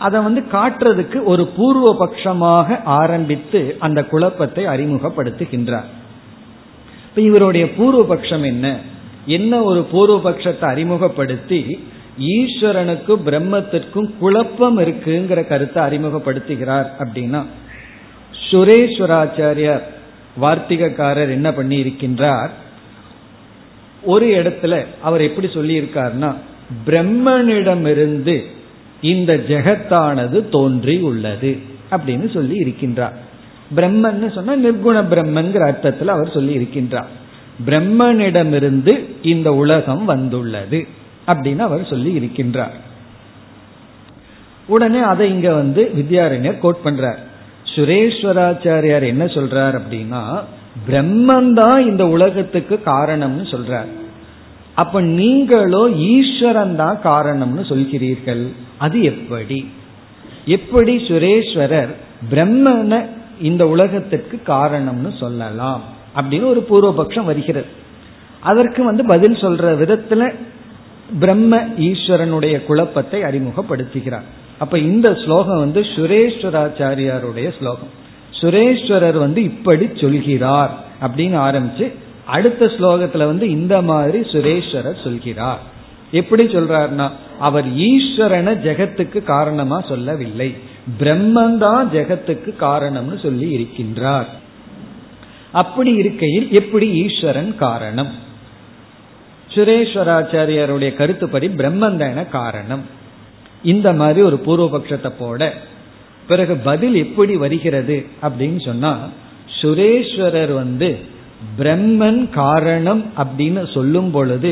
அதை வந்து காட்டுறதுக்கு ஒரு பூர்வ பட்சமாக ஆரம்பித்து அந்த குழப்பத்தை அறிமுகப்படுத்துகின்றார். இப்ப இவருடைய பூர்வ பட்சம் என்ன, என்ன ஒரு பூர்வ பட்சத்தை அறிமுகப்படுத்தி ஈஸ்வரனுக்கும் பிரம்மத்திற்கும் குழப்பம் இருக்குங்கிற கருத்தை அறிமுகப்படுத்துகிறார் அப்படின்னா, சுரேஸ்வராச்சாரியர் வார்த்திகக்காரர் என்ன பண்ணி இருக்கின்றார், ஒரு இடத்துல அவர் எப்படி சொல்லி இருக்கார்னா, பிரம்மனிடமிருந்து இந்த ஜெகத்தானது தோன்றி உள்ளது அப்படின்னு சொல்லி இருக்கின்றார். பிரம்மன்னு சொன்னா நிர்குண பிரம்மன்கிற அர்த்தத்தில் அவர் சொல்லி இருக்கின்றார். பிரம்மனிடமிருந்து இந்த உலகம் வந்துள்ளது அப்படின்னு அவர் சொல்லி இருக்கின்றார். உடனே அதை இங்க வந்து வித்யாரண்யர் கோட் பண்றார். சுரேஸ்வராச்சாரியார் என்ன சொல்றார் அப்படின்னா, பிரம்மன் தான் இந்த உலகத்துக்கு காரணம்னு சொல்றார். அப்ப நீங்களோ ஈஸ்வரன் தான் காரணம்னு சொல்கிறீர்கள், அது எப்படி எப்படி சுரேஸ்வரர் பிரம்மனை இந்த உலகத்திற்கு காரணம்னு சொல்லலாம் அப்படின்னு ஒரு பூர்வபக்ஷம் வருகிறது. அதற்கு வந்து பதில் சொல்ற விதத்துல பிரம்ம ஈஸ்வரனுடைய குழப்பத்தை அறிமுகப்படுத்துகிறார். அப்ப இந்த ஸ்லோகம் வந்து சுரேஸ்வராச்சாரியாருடைய ஸ்லோகம். சுரேஸ்வரர் வந்து இப்படி சொல்கிறார் அப்படின்னு ஆரம்பிச்சு அடுத்த ஸ்லோகத்துல வந்து இந்த மாதிரி சுரேஸ்வரர் சொல்கிறார். எப்படி சொல்றார்னா, அவர் ஈஸ்வரனை ஜெகத்துக்கு காரணமா சொல்லவில்லை, பிரம்மன் தான் ஜெகத்துக்கு காரணம்னு சொல்லி இருக்கின்றார். அப்படி இருக்கையில் எப்படி ஈஸ்வரன் காரணம்? சுரேஸ்வராச்சாரியருடைய கருத்துப்படி பிரம்மன் தான காரணம். இந்த மாதிரி ஒரு பூர்வபக்ஷத்தை போட பிறகு பதில் எப்படி வருகிறது அப்படின்னு சொன்னா, சுரேஸ்வரர் வந்து பிரம்மன் காரணம் அப்படின்னு சொல்லும் பொழுது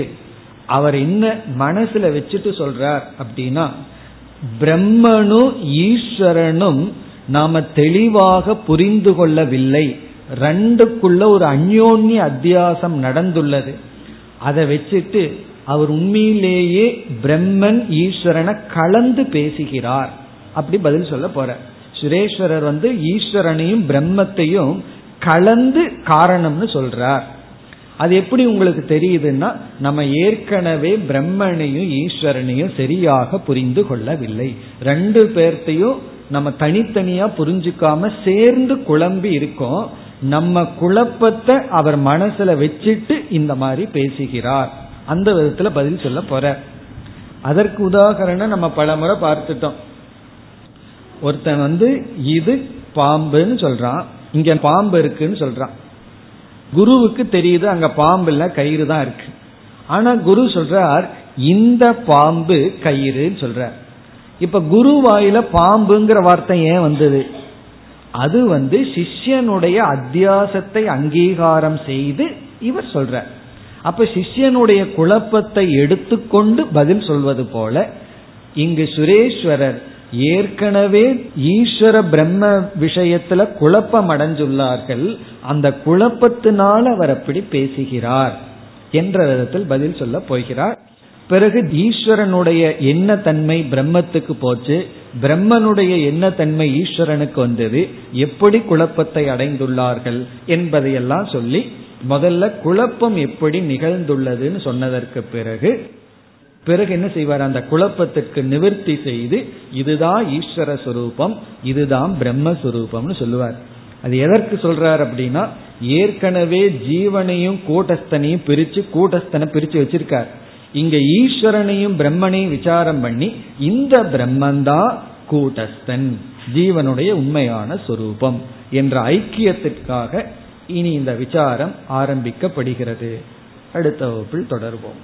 அவர் என்ன மனசுல வச்சுட்டு சொல்றார் அப்படின்னா, பிரம்மனும் ஈஸ்வரனும் நாம தெளிவாக புரிந்து கொள்ளவில்லை, ரெண்டுக்குள்ள ஒரு அந்யோன்ய அத்தியாசம் நடந்துள்ளது. அதை வச்சுட்டு அவர் உண்மையிலேயே பிரம்மன் ஈஸ்வரனை கலந்து பேசுகிறார் அப்படி பதில் சொல்ல போற. சுரேஸ்வரர் வந்து ஈஸ்வரனையும் பிரம்மத்தையும் கலந்து காரணம்னு சொல்றார். அது எப்படி உங்களுக்கு தெரியுதுன்னா, நம்ம ஏற்கனவே பிரம்மனையும் ஈஸ்வரனையும் சரியாக புரிந்து கொள்ளவில்லை. ரெண்டு பேர்த்தையும் நம்ம தனித்தனியா புரிஞ்சுக்காம சேர்ந்து குழம்பி இருக்கோம். நம்ம குழப்பத்தை அவர் மனசுல வச்சிட்டு இந்த மாதிரி பேசுகிறார், அந்த விதத்துல பதில் சொல்ல போற. அதற்கு உதாரணம் நம்ம பல முறை பார்த்துட்டோம். ஒருத்தன் வந்து இது பாம்புன்னு சொல்றான், இங்க பாம்பு இருக்குன்னு சொல்றான். குருவுக்கு தெரியுது அங்க பாம்பு இல்ல கயிறு தான் இருக்கு. ஆனா குரு சொல்றார் இந்த பாம்பு கயிறுன்னு சொல்றார். இப்ப குரு வாயில பாம்புங்கிற வார்த்தை ஏன் வந்தது? அது வந்து சிஷ்யனுடைய அத்தியாசத்தை அங்கீகாரம் செய்து இவர் சொல்றார். அப்ப சிஷ்யனுடைய குழப்பத்தை எடுத்துக்கொண்டு பதில் சொல்வது போல இங்கு சுரேஸ்வரர் ஏற்கனவே ஈஸ்வர பிரம்ம விஷயத்துல குழப்பம் அடைஞ்சுள்ளார்கள், அந்த குழப்பத்தினால அவர் அப்படி பேசுகிறார் என்ற விதத்தில் பதில் சொல்ல போகிறார். பிறகு ஈஸ்வரனுடைய என்ன தன்மை பிரம்மத்துக்கு போச்சு, பிரம்மனுடைய என்ன தன்மை ஈஸ்வரனுக்கு வந்தது, எப்படி குழப்பத்தை அடைந்துள்ளார்கள் என்பதையெல்லாம் சொல்லி, முதல்ல குழப்பம் எப்படி நிகழ்ந்துள்ளதுன்னு சொன்னதற்கு பிறகு பிறகு என்ன செய்வார், அந்த குழப்பத்திற்கு நிவர்த்தி செய்து இதுதான் ஈஸ்வர சுரூபம், இதுதான் பிரம்மஸ்வரூபம்னு சொல்லுவார். அது எதற்கு சொல்றார் அப்படின்னா, ஏற்கனவே ஜீவனையும் கூட்டஸ்தனையும் பிரிச்சு கூட்டஸ்தனை பிரிச்சு வச்சிருக்கார். இங்க ஈஸ்வரனையும் பிரம்மனையும் விசாரம் பண்ணி இந்த பிரம்மந்தா கூட்டஸ்தன், ஜீவனுடைய உண்மையான சொரூபம் என்ற ஐக்கியத்திற்காக இனி இந்த விசாரம் ஆரம்பிக்கப்படுகிறது. அடுத்த வகுப்பில் தொடர்வோம்.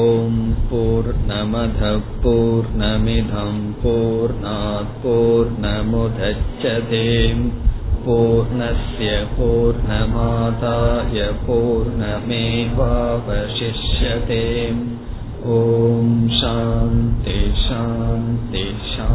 ஓம் பூர்ணமத பூர்ணமிதம் பூர்ணாத் பூர்ணமுதச்யதே பூர்ணஸ்ய பூர்ணமாதாய பூர்ணமேவாவசிஷ்யதே. ஓம் சாந்தி சாந்தி சாந்தி.